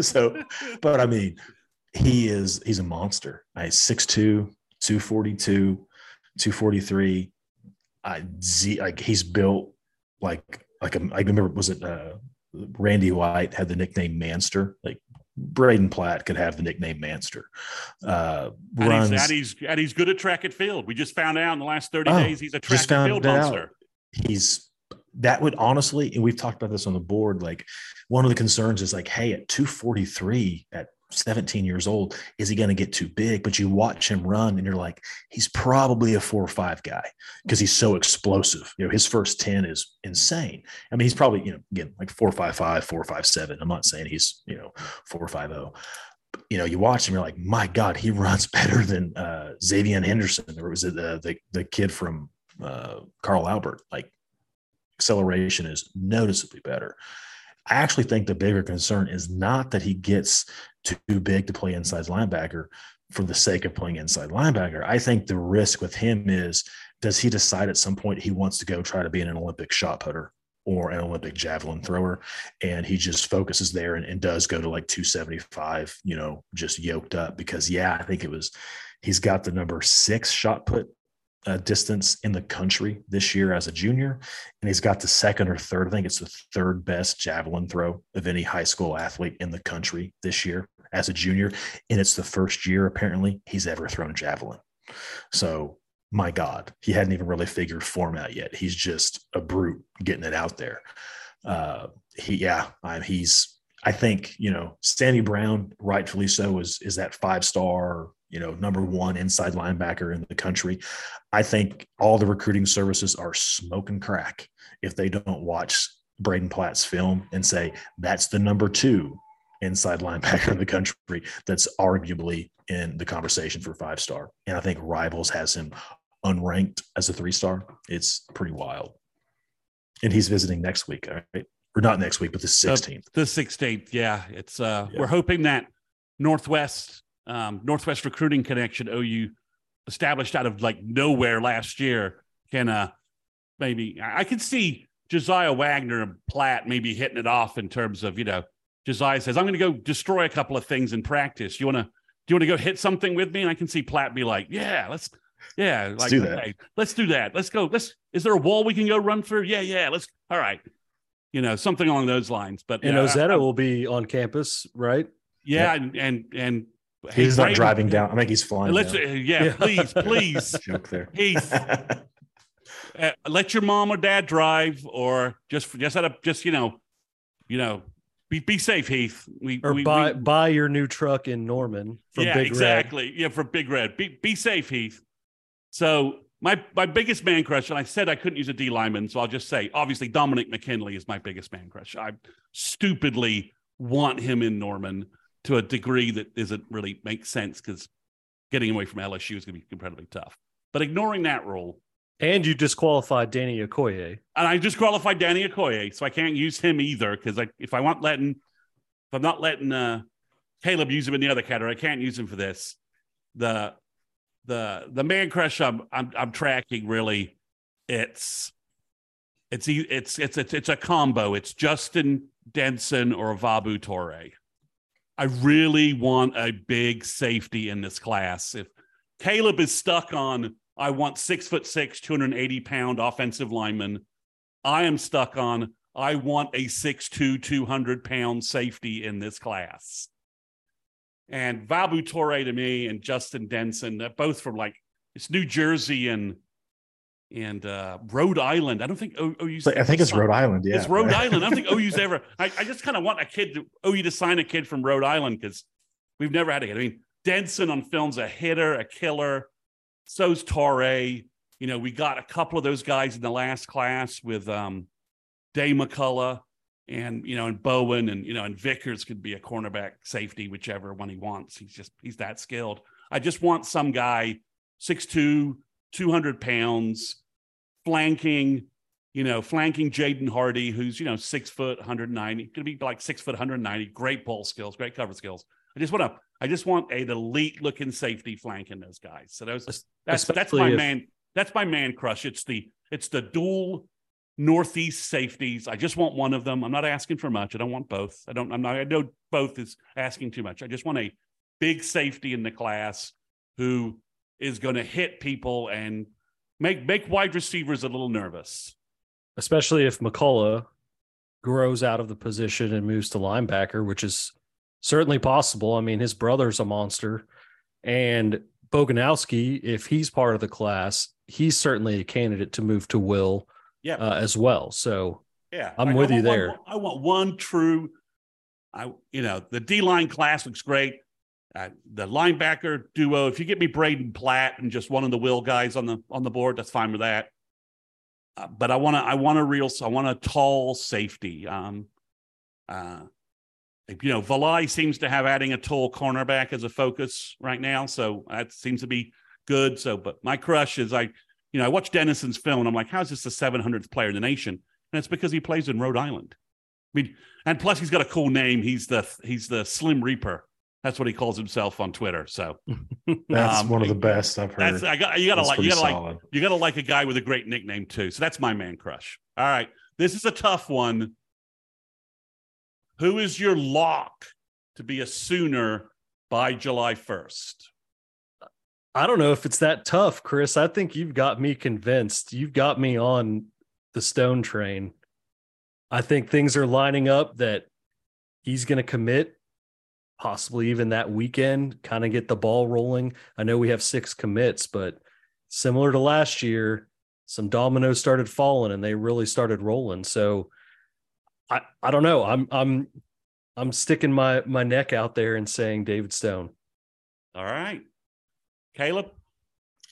so, but I mean, he is he's a monster. I right, six two, two forty-two two forty-three I uh, Z like he's built like like a, I remember was it uh, Randy White had the nickname Manster. Like Braden Platt could have the nickname Manster. Uh, and, runs, he's, and he's and he's good at track and field. We just found out in the last thirty oh, days he's a track and field monster. He's that would honestly, and we've talked about this on the board. Like one of the concerns is like, hey, at two forty-three at seventeen years old, is he going to get too big? But you watch him run and you're like, he's probably a four or five guy because he's so explosive. You know, his first ten is insane. I mean, he's probably, you know, again, like four, five, five, four, five, seven. I'm not saying he's, you know, four, five, oh, but, you know, you watch him, you're like, my God, he runs better than uh, Xavier Henderson. Or was it the, the, the kid from uh, Carl Albert? Like acceleration is noticeably better. I actually think the bigger concern is not that he gets too big to play inside linebacker for the sake of playing inside linebacker. I think the risk with him is, does he decide at some point he wants to go try to be an Olympic shot putter or an Olympic javelin thrower? And he just focuses there and, and does go to like two seventy-five, you know, just yoked up because yeah, I think it was, he's got the number six shot put Uh, distance in the country this year as a junior, and he's got the second or third, I think it's the third best javelin throw of any high school athlete in the country this year as a junior, and it's the first year apparently he's ever thrown javelin. So my God, he hadn't even really figured form out yet. He's just a brute getting it out there. Uh, he, yeah, I'm, he's, I think, you know, Stanley Brown, rightfully so, is, is that five-star, you know, number one inside linebacker in the country. I think all the recruiting services are smoking crack if they don't watch Braden Platt's film and say, that's the number two inside linebacker in the country that's arguably in the conversation for five-star. And I think Rivals has him unranked as a three-star. It's pretty wild. And he's visiting next week, all right? Or not next week, but the sixteenth. Uh, the sixteenth, yeah. It's uh, yeah. We're hoping that Northwest – Um, Northwest recruiting connection O U established out of like nowhere last year can uh, maybe I could see Josiah Wagner and Platt maybe hitting it off in terms of, you know, Josiah says, I'm going to go destroy a couple of things in practice. You want to, do you want to go hit something with me? And I can see Platt be like, yeah, let's, yeah, like, let's do that. Hey, let's do that. Let's go. Let's, is there a wall we can go run through? Yeah. Yeah. Let's, all right. You know, something along those lines, but and uh, Ozetta I, I, will be on campus, right? Yeah. yeah. And, and, and, He's, he's not right. driving down. I think he's flying. Let's, uh, yeah, yeah, please, please. Joke there. Please, uh, let your mom or dad drive, or just just set up. Just you know, you know, be be safe, Heath. We or we, buy we, buy your new truck in Norman. From yeah, Big exactly. Red. Yeah, for Big Red. Be be safe, Heath. So my my biggest man crush, and I said I couldn't use a D lineman, so I'll just say obviously Dominic McKinley is my biggest man crush. I stupidly want him in Norman, to a degree that doesn't really make sense because getting away from L S U is going to be incredibly tough. But ignoring that rule. And you disqualified Danny Okoye. And I disqualified Danny Okoye, so I can't use him either because I, if I want letting, if I'm not letting uh, Caleb use him in the other category, I can't use him for this. The the the man crush I'm I'm, I'm tracking really, it's it's it's it's it's it's a combo. It's Justin Denson or Vabu Torre. I really want a big safety in this class. If Caleb is stuck on, I want six foot six, two hundred eighty pound offensive lineman. I am stuck on, I want a six two, two hundred pound safety in this class. And Vabu Torre to me and Justin Denson, they're both from like, it's New Jersey and and uh, Rhode Island. I don't think O U's. I think it's signed. Rhode Island. Yeah, it's Rhode right? Island. I don't think O U's ever. I, I just kind of want a kid to O U to sign a kid from Rhode Island because we've never had a kid. I mean, Denson on film's a hitter, a killer. So's Torrey. You know, we got a couple of those guys in the last class with um, Day McCullough and, you know, and Bowen and, you know, and Vickers could be a cornerback, safety, whichever one he wants. He's just, he's that skilled. I just want some guy, six two, two hundred pounds, flanking, you know, flanking Jaden Hardy, who's, you know, six foot, one ninety, going to be like six foot, one ninety, great ball skills, great cover skills. I just want to, I just want an elite looking safety flanking those guys. So those, that's, that's my if- man. That's my man crush. It's the it's the dual Northeast safeties. I just want one of them. I'm not asking for much. I don't want both. I don't. I'm not. I know both is asking too much. I just want a big safety in the class who is going to hit people and make make wide receivers a little nervous. Especially if McCullough grows out of the position and moves to linebacker, which is certainly possible. I mean, his brother's a monster, and Boganowski, if he's part of the class, he's certainly a candidate to move to Will yeah. uh, as well. So yeah, I'm like, with you there. One, I want one true, I you know, the D-line class looks great. Uh, the linebacker duo, if you get me Braden Platt and just one of the Will guys on the on the board, that's fine with that. Uh, but I want to, I want a real, I want a tall safety. Um, uh, you know, Valai seems to have adding a tall cornerback as a focus right now. So that seems to be good. So, but my crush is I, you know, I watch Dennison's film and I'm like, how's this the seven hundredth player in the nation? And it's because he plays in Rhode Island. I mean, and plus he's got a cool name. He's the, he's the Slim Reaper. That's what he calls himself on Twitter. So that's um, one of the best I've heard. That's, I got, you gotta that's like, you gotta solid. like, you gotta like a guy with a great nickname too. So that's my man crush. All right. This is a tough one. Who is your lock to be a Sooner by July first? I don't know if it's that tough, Chris. I think you've got me convinced. You've got me on the Stone train. I think things are lining up that he's going to commit, possibly even that weekend, kind of get the ball rolling. I know we have six commits, but similar to last year, some dominoes started falling and they really started rolling. So I, I don't know. I'm I'm I'm sticking my my neck out there and saying David Stone. All right. Caleb?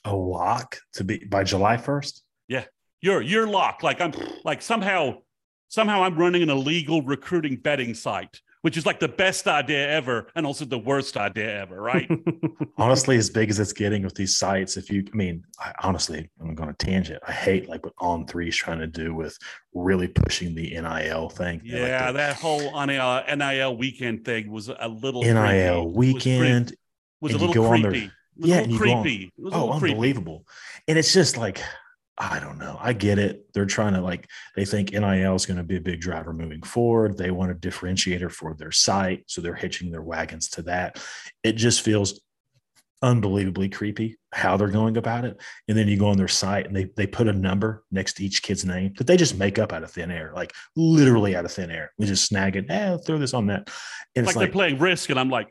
A lock to be by July first? Yeah. You're you're locked. Like I'm like somehow somehow I'm running an illegal recruiting betting site, which is like the best idea ever and also the worst idea ever, right? Honestly, as big as it's getting with these sites, if you, I mean, I, honestly, I'm going to tangent. I hate like what On three is trying to do with really pushing the N I L thing. Yeah, like the, that whole N I L weekend thing was a little N I L creepy. weekend was, was a little creepy. Their, yeah, a little creepy. On, it was oh, little unbelievable! Creepy. And it's just like. I don't know. I get it. They're trying to like, they think N I L is going to be a big driver moving forward. They want a differentiator for their site. So they're hitching their wagons to that. It just feels unbelievably creepy how they're going about it. And then you go on their site and they they put a number next to each kid's name that they just make up out of thin air, like literally out of thin air. We just snag it. Eh, throw this on that. And it's, it's like, like they're playing Risk. And I'm like,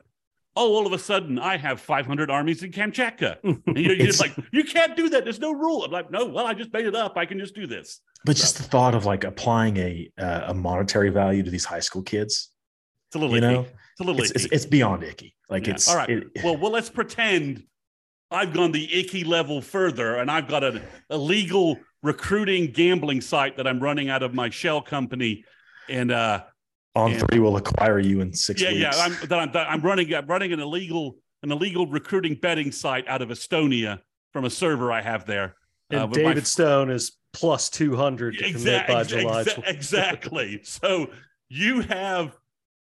oh, all of a sudden, I have five hundred armies in Kamchatka. And you're just like, you can't do that. There's no rule. I'm like, no, well, I just made it up. I can just do this. But so. Just the thought of like applying a uh, a monetary value to these high school kids. It's a little you icky. Know? It's a little it's, icky. It's, it's beyond icky. Like yeah. it's all right. It, well, well, let's pretend I've gone the icky level further and I've got an illegal recruiting gambling site that I'm running out of my shell company. And, uh, On and, three will acquire you in six yeah, weeks. Yeah, yeah. I'm, that I'm, that I'm running. I'm running an illegal, an illegal recruiting betting site out of Estonia from a server I have there. And uh, David my, Stone is plus two hundred to exa- commit by exa- July. Exa- exactly. So you have,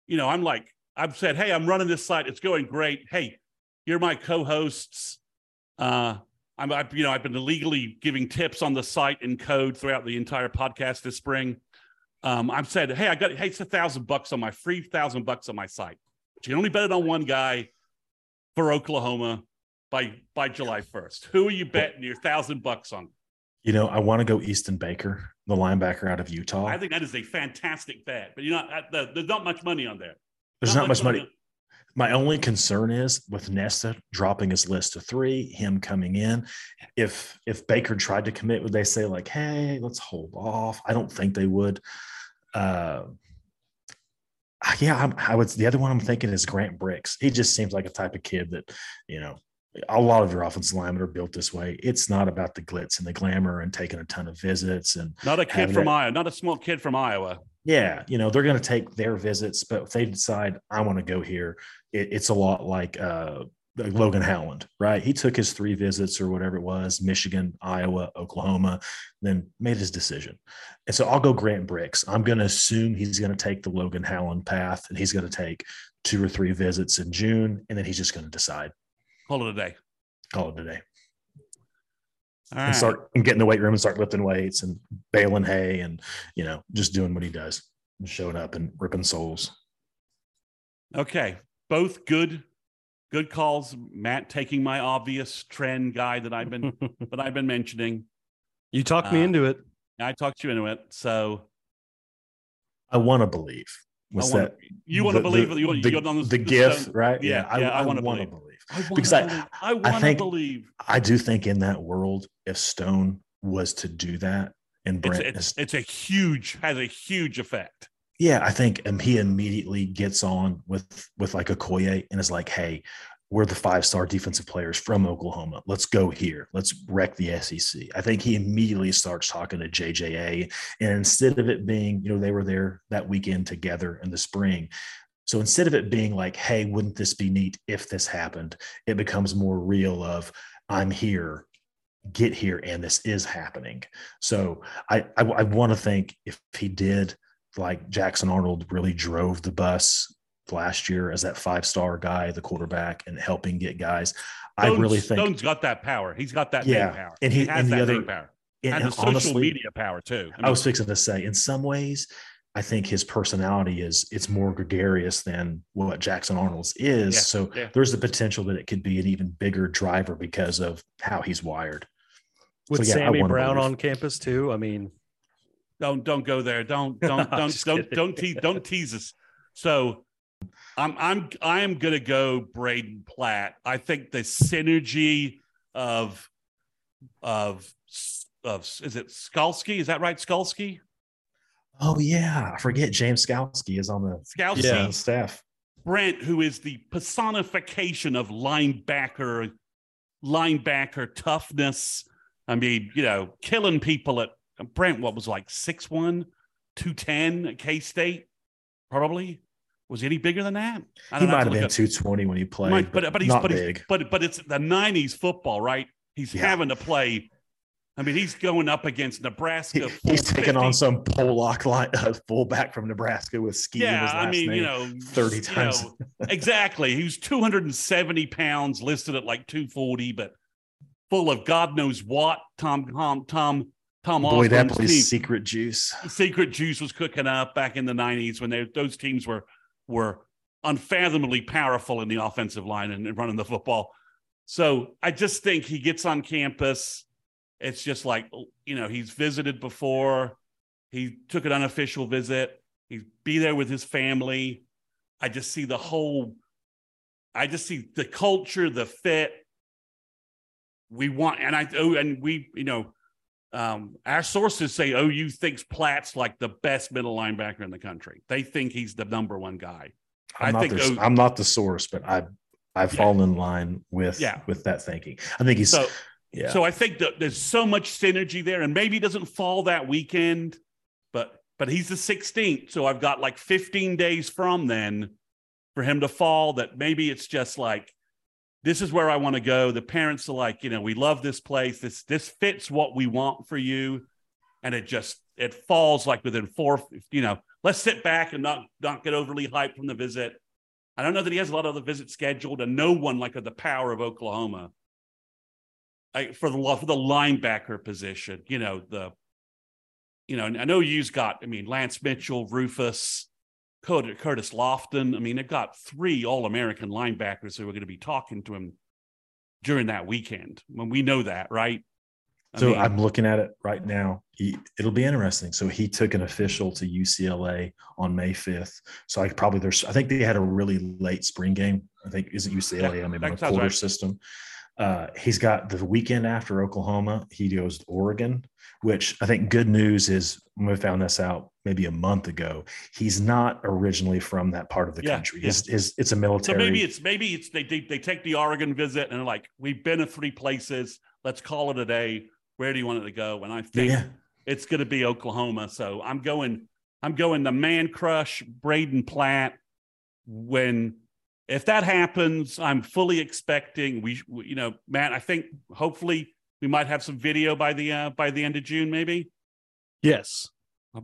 you know, I'm like, I've said, hey, I'm running this site. It's going great. Hey, you're my co-hosts. Uh, I'm, I, you know, I've been illegally giving tips on the site in code throughout the entire podcast this spring. Um, I've said, hey, I got hey, it's a thousand bucks on my free thousand bucks on my site. But you can only bet it on one guy for Oklahoma by by July first. Who are you betting your thousand bucks on? You know, I want to go Easton Baker, the linebacker out of Utah. I think that is a fantastic bet, but you're not there's not much money on there. There's not, not much money. money. My only concern is with Nesta dropping his list to three, him coming in. If if Baker tried to commit, would they say like, hey, let's hold off? I don't think they would. Uh, yeah, I'm, I would. The other one I'm thinking is Grant Bricks. He just seems like a type of kid that, you know, a lot of your offensive linemen are built this way. It's not about the glitz and the glamour and taking a ton of visits and not a kid from that, Iowa, not a small kid from Iowa. Yeah, you know, they're going to take their visits, but if they decide I want to go here, it, it's a lot like uh, Logan Howland, right? He took his three visits or whatever it was, Michigan, Iowa, Oklahoma, then made his decision. And so I'll go Grant Bricks. I'm going to assume he's going to take the Logan Howland path, and he's going to take two or three visits in June, and then he's just going to decide. Call it a day. Call it a day. All right. And start and get in the weight room and start lifting weights and baling hay and, you know, just doing what he does and showing up and ripping souls. Okay. Both good, good calls. Matt taking my obvious trend guy that I've been, that I've been mentioning. You talked uh, me into it. I talked you into it. So I want to believe. Was wanna, that you want to believe the, you're, the, you're on the, the, the gift, right? Yeah. yeah, yeah I, I, I want to believe. believe. I wanna because believe, I, I, I think believe. I do think in that world, if Stone was to do that, and Brent, it's, it's, it's a huge has a huge effect. Yeah, I think um, he immediately gets on with with like Okoye and is like, "Hey, we're the five star defensive players from Oklahoma. Let's go here. Let's wreck the S E C." I think he immediately starts talking to J J A, and instead of it being, you know, they were there that weekend together in the spring. So instead of it being like, hey, wouldn't this be neat if this happened? It becomes more real of I'm here, get here, and this is happening. So I I, I want to think if he did, like Jackson Arnold really drove the bus last year as that five-star guy, the quarterback, and helping get guys. Stone's, I really think Stone's got that power. He's got that yeah, power. And he, he has and that the other, power. And, and, and the social honestly, media power too. I, mean, I was fixing to say, in some ways, I think his personality is it's more gregarious than what Jackson Arnold's is. Yeah, so yeah. there's the potential that it could be an even bigger driver because of how he's wired. With so, yeah, Sammy Brown on campus too. I mean, don't, don't go there. Don't, don't, don't, don't, don't tease, don't tease us. So I'm, I'm, I am going to go Braden Platt. I think the synergy of, of, of, is it Skalski? Is that right? Skalski? Oh, yeah. I forget James Skalski is on the Skalski yeah. staff. Brent, who is the personification of linebacker, linebacker toughness. I mean, you know, killing people at Brent, what was like six one, two ten at K-State, probably. Was he any bigger than that? I don't he know, might have been two twenty when he played, might, but, but, he's, not but, big. He's, but, but it's the nineties football, right? He's yeah. having to play. I mean, he's going up against Nebraska. He, he's taking on some Pollock line, uh, fullback from Nebraska with ski. Yeah, in his last I mean, name you know, thirty times. You know, exactly. He was two hundred seventy pounds, listed at like two forty, but full of God knows what. Tom, Tom, Tom, Tom. Boy, that place secret juice. Secret juice was cooking up back in the nineties when they, those teams were were unfathomably powerful in the offensive line and, and running the football. So I just think he gets on campus. It's just like, you know, he's visited before. He took an unofficial visit. He'd be there with his family. I just see the whole, I just see the culture, the fit. We want, and I, oh, and we, you know, um, our sources say O U thinks Platt's like the best middle linebacker in the country. They think he's the number one guy. I'm I think their, o- I'm not the source, but I, I fall yeah. in line with, yeah. with that thinking. I think he's. So, Yeah. So I think that there's so much synergy there, and maybe he doesn't fall that weekend, but but he's the sixteenth, so I've got like fifteen days from then for him to fall. That maybe it's just like, this is where I want to go. The parents are like, you know, we love this place. This this fits what we want for you, and it just it falls like within four. You know, let's sit back and not not get overly hyped from the visit. I don't know that he has a lot of the visits scheduled, and no one like the power of Oklahoma. I, for the for the linebacker position, you know, the, you know, I know you've got, I mean, Lance Mitchell, Rufus, Curtis Lofton. I mean, they've got three All-American linebackers who are going to be talking to him during that weekend. When we know that, right? I so mean, I'm looking at it right now. He, it'll be interesting. So he took an official to U C L A on May fifth. So I probably there's I think they had a really late spring game. I think is it U C L A? Yeah, I mean, a quarter right. system. Uh, he's got the weekend after Oklahoma. He goes to Oregon, which I think good news is we found this out maybe a month ago. He's not originally from that part of the yeah, country. Yeah. His, his, it's a military. So maybe it's maybe it's they, they they take the Oregon visit and they're like, we've been to three places. Let's call it a day. Where do you want it to go? And I think yeah. it's going to be Oklahoma. So I'm going. I'm going the man crush, Braden Platt. When. If that happens, I'm fully expecting we, we, you know, Matt. I think hopefully we might have some video by the uh, by the end of June, maybe. Yes,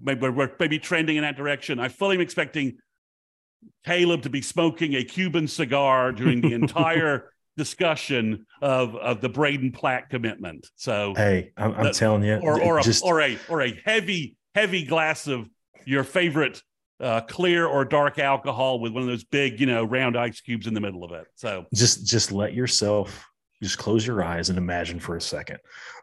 maybe we're maybe trending in that direction. I fully am expecting Caleb to be smoking a Cuban cigar during the entire discussion of of the Braden Platt commitment. So hey, I'm, I'm uh, telling you, or or a, just... or a or a heavy heavy glass of your favorite. Uh, clear or dark alcohol with one of those big, you know, round ice cubes in the middle of it. So just, just let yourself, just close your eyes and imagine for a second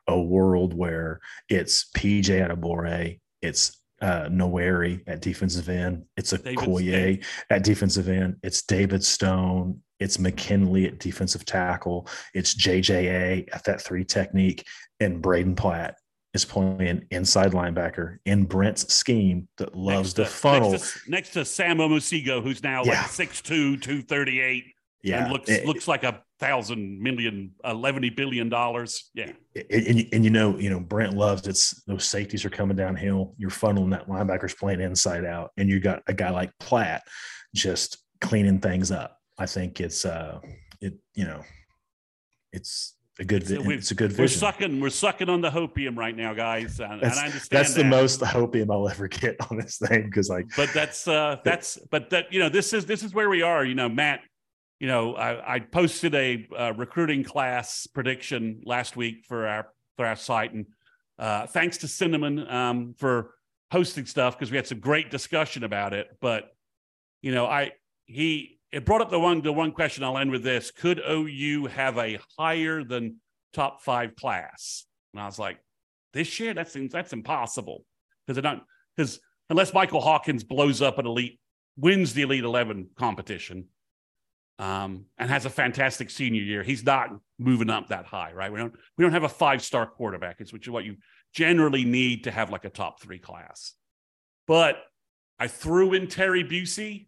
a world where it's P J Adebore, it's uh, Noweri at defensive end, it's a Okoye at defensive end, it's David Stone, it's McKinley at defensive tackle, it's J J A at that three technique, and Braden Platt is playing inside linebacker in Brent's scheme that loves to, the funnel. Next to, next to Sam Omusigo, who's now yeah. like six two, two thirty-eight, yeah. and looks it, looks like a thousand million, eleven billion dollars. Yeah. And, and you know, you know, Brent loves it's those safeties are coming downhill. You're funneling that linebacker's playing inside out, and you got a guy like Platt just cleaning things up. I think it's, uh, it you know, it's, A good, so it's a good vision. We're sucking, we're sucking on the hopium right now, guys. And, and I understand that's that. The most hopium I'll ever get on this thing because, like, but that's uh, that's but that you know this is this is where we are. You know, Matt. You know, I, I posted a uh, recruiting class prediction last week for our for our site, and uh, thanks to Cinnamon um, for hosting stuff because we had some great discussion about it. But you know, I he. It brought up the one the one question I'll end with this. Could O U have a higher than top five class? And I was like, this year, that seems that's impossible. Because not because unless Michael Hawkins blows up an elite, wins the Elite eleven competition, um, and has a fantastic senior year, he's not moving up that high, right? We don't we don't have a five-star quarterback, which is what you generally need to have like a top three class. But I threw in Terry Bussey.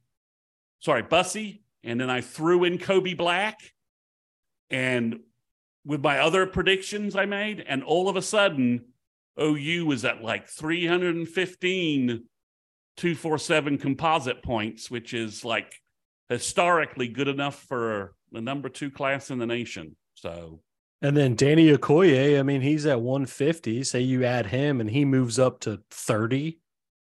Sorry, Bussey, and then I threw in Kobie Black, and with my other predictions I made, and all of a sudden, O U was at like three hundred fifteen, two forty-seven composite points, which is like historically good enough for the number two class in the nation. So, and then Danny Okoye, I mean, he's at one fifty. Say you add him, and he moves up to thirty.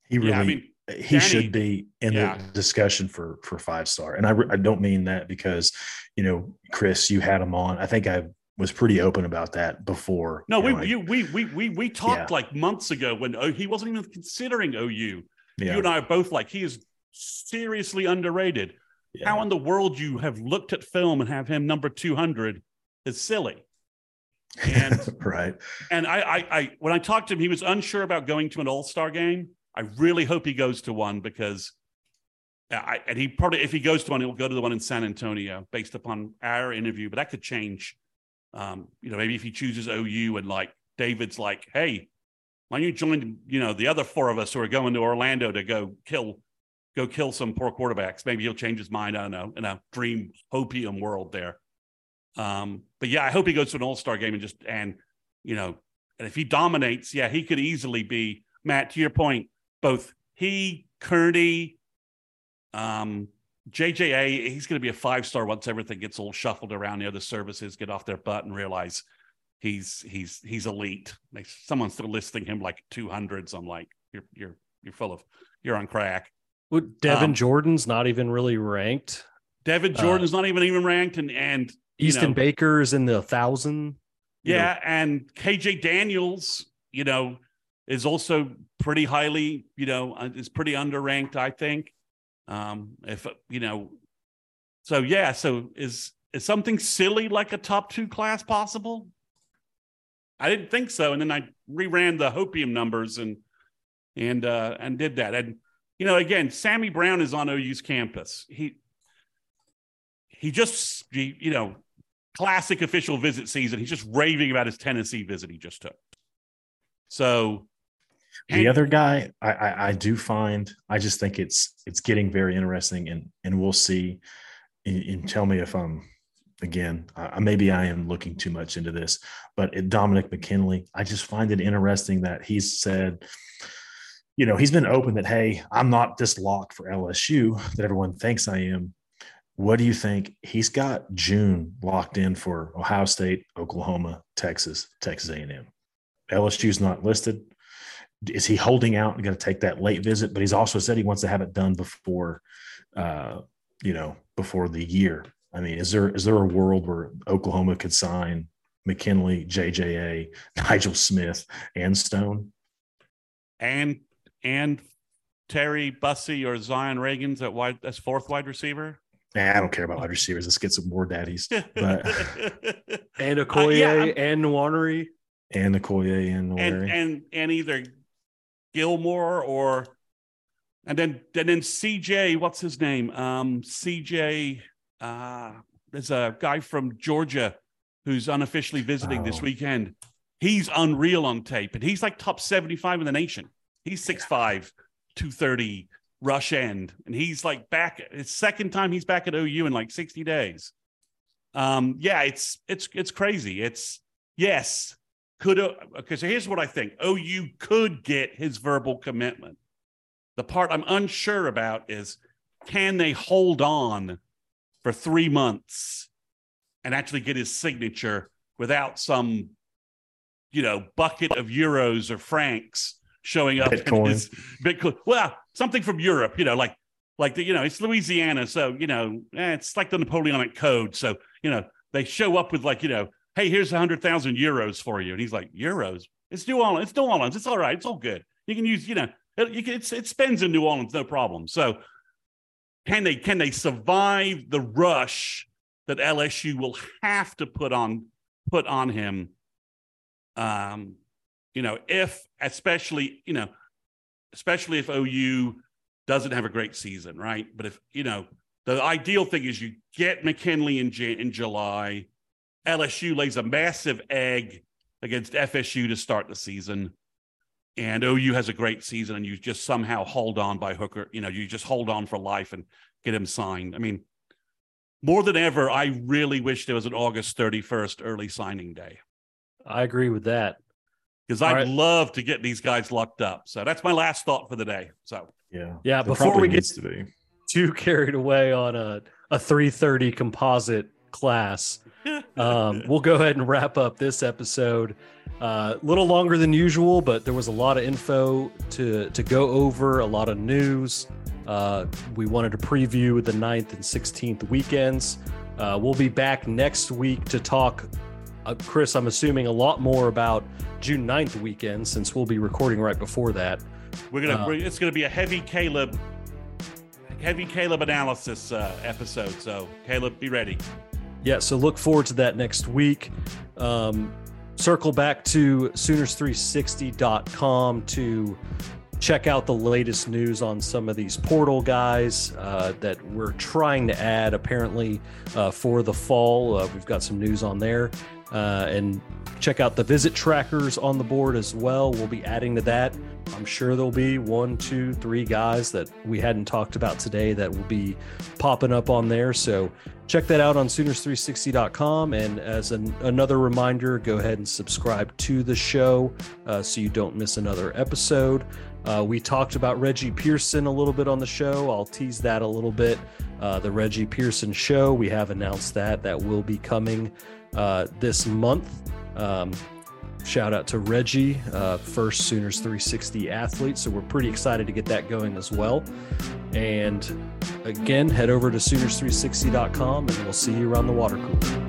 He really. Yeah, I mean, He Danny, should be in yeah. the discussion for for five star, and I, I don't mean that because, you know, Chris, you had him on. I think I was pretty open about that before. No, you we, know, like, you, we we we we talked yeah. like months ago when oh, he wasn't even considering O U. Yeah. You and I are both like he is seriously underrated. Yeah. How in the world you have looked at film and have him number two hundred is silly. And right. And I, I I when I talked to him, he was unsure about going to an all-star game. I really hope he goes to one because, I, and he probably, if he goes to one, he'll go to the one in San Antonio based upon our interview, but that could change. Um, you know, maybe if he chooses O U and like David's like, hey, why don't you join, you know, the other four of us who are going to Orlando to go kill, go kill some poor quarterbacks. Maybe he'll change his mind. I don't know. In a dream hopium world there. Um, but yeah, I hope he goes to an all-star game and just, and, you know, and if he dominates, yeah, he could easily be, Matt, to your point, both he, Kearney, um, J J A, he's going to be a five-star once everything gets all shuffled around the other services, get off their butt and realize he's he's he's elite. They, someone's still listing him like two hundred, so I'm like, you're you're you're full of, you're on crack. Well, Devin um, Jordan's not even really ranked. Devin Jordan's uh, not even even ranked, and and Easton know, Baker's in the thousand. Yeah, know. And K J Daniels, you know, is also pretty highly, you know, is pretty underranked, I think. Um, if, you know, so yeah, so is, is something silly like a top two class possible? I didn't think so. And then I reran the hopium numbers and, and, uh, and did that. And, you know, again, Sammy Brown is on O U's campus. He, he just, he, you know, classic official visit season. He's just raving about his Tennessee visit he just took. So the other guy, I, I, I do find, I just think it's, it's getting very interesting, and, and we'll see. And, and tell me if I'm, again, uh, maybe I am looking too much into this, but it, Dominic McKinley, I just find it interesting that he's said, you know, he's been open that, hey, I'm not this lock for L S U that everyone thinks I am. What do you think? He's got June locked in for Ohio State, Oklahoma, Texas, Texas A and M. L S U's not listed. Is he holding out and going to take that late visit? But he's also said he wants to have it done before, uh, you know, before the year. I mean, is there is there a world where Oklahoma could sign McKinley, J J A, Nigel Smith, and Stone, and and Terry Bussey or Zion Reagan's that wide that's fourth wide receiver? Nah, I don't care about wide receivers. Let's get some more daddies. But and Okoye uh, yeah, and Nwanery and Okoye and Nwanery and, and and either Gilmore or and then and then C J. What's his name? Um, C J. Uh, there's a guy from Georgia who's unofficially visiting oh. this weekend. He's unreal on tape, and he's like top seventy-five in the nation. He's six five, two thirty, rush end, and he's like back. It's second time he's back at O U in like sixty days. Um, yeah, it's it's it's crazy. It's yes, could okay. So here's what I think: O U could get his verbal commitment. The part I'm unsure about is can they hold on for three months and actually get his signature without some, you know, bucket of euros or francs showing up. Bitcoin. In his Bitcoin. Well, something from Europe, you know, like, like the, you know, it's Louisiana. So, you know, eh, it's like the Napoleonic Code. So, you know, they show up with like, you know, hey, here's a hundred thousand euros for you. And he's like, euros, it's New Orleans. It's New Orleans. It's all right. It's all good. You can use, you know, it, you can, it's, it spends in New Orleans. No problem. So, Can they can they survive the rush that L S U will have to put on put on him? Um, you know, if especially you know, especially if O U doesn't have a great season, right? But if you know, the ideal thing is you get McKinley in Jan- in July. L S U lays a massive egg against F S U to start the season. And O U has a great season, and you just somehow hold on by hooker. You know, you just hold on for life and get him signed. I mean, more than ever, I really wish there was an August thirty-first early signing day. I agree with that. Because I'd right. love to get these guys locked up. So that's my last thought for the day. So yeah, yeah. Before we get to be. too carried away on a a three thirty composite class, um, we'll go ahead and wrap up this episode. A uh, little longer than usual, but there was a lot of info to, to go over, a lot of news. Uh, we wanted to preview the ninth and sixteenth weekends. Uh, we'll be back next week to talk, uh, Chris, I'm assuming a lot more about June ninth weekend since we'll be recording right before that. We're gonna uh, it's going to be a heavy Caleb, heavy Caleb analysis uh, episode. So Caleb, be ready. Yeah, so look forward to that next week. Um, Circle back to Sooners three sixty dot com to check out the latest news on some of these portal guys uh, that we're trying to add apparently uh, for the fall. Uh, we've got some news on there. Uh, and check out the visit trackers on the board as well. We'll be adding to that. I'm sure there'll be one, two, three guys that we hadn't talked about today that will be popping up on there. So check that out on Sooners three sixty dot com. And as an, another reminder, go ahead and subscribe to the show uh, so you don't miss another episode. Uh, we talked about Reggie Pearson a little bit on the show. I'll tease that a little bit. Uh, the Reggie Pearson show, we have announced that. That will be coming uh, this month. Um, Shout out to Reggie, uh, first Sooners three sixty athlete. So we're pretty excited to get that going as well. And again, head over to Sooners three sixty dot com and we'll see you around the water cooler.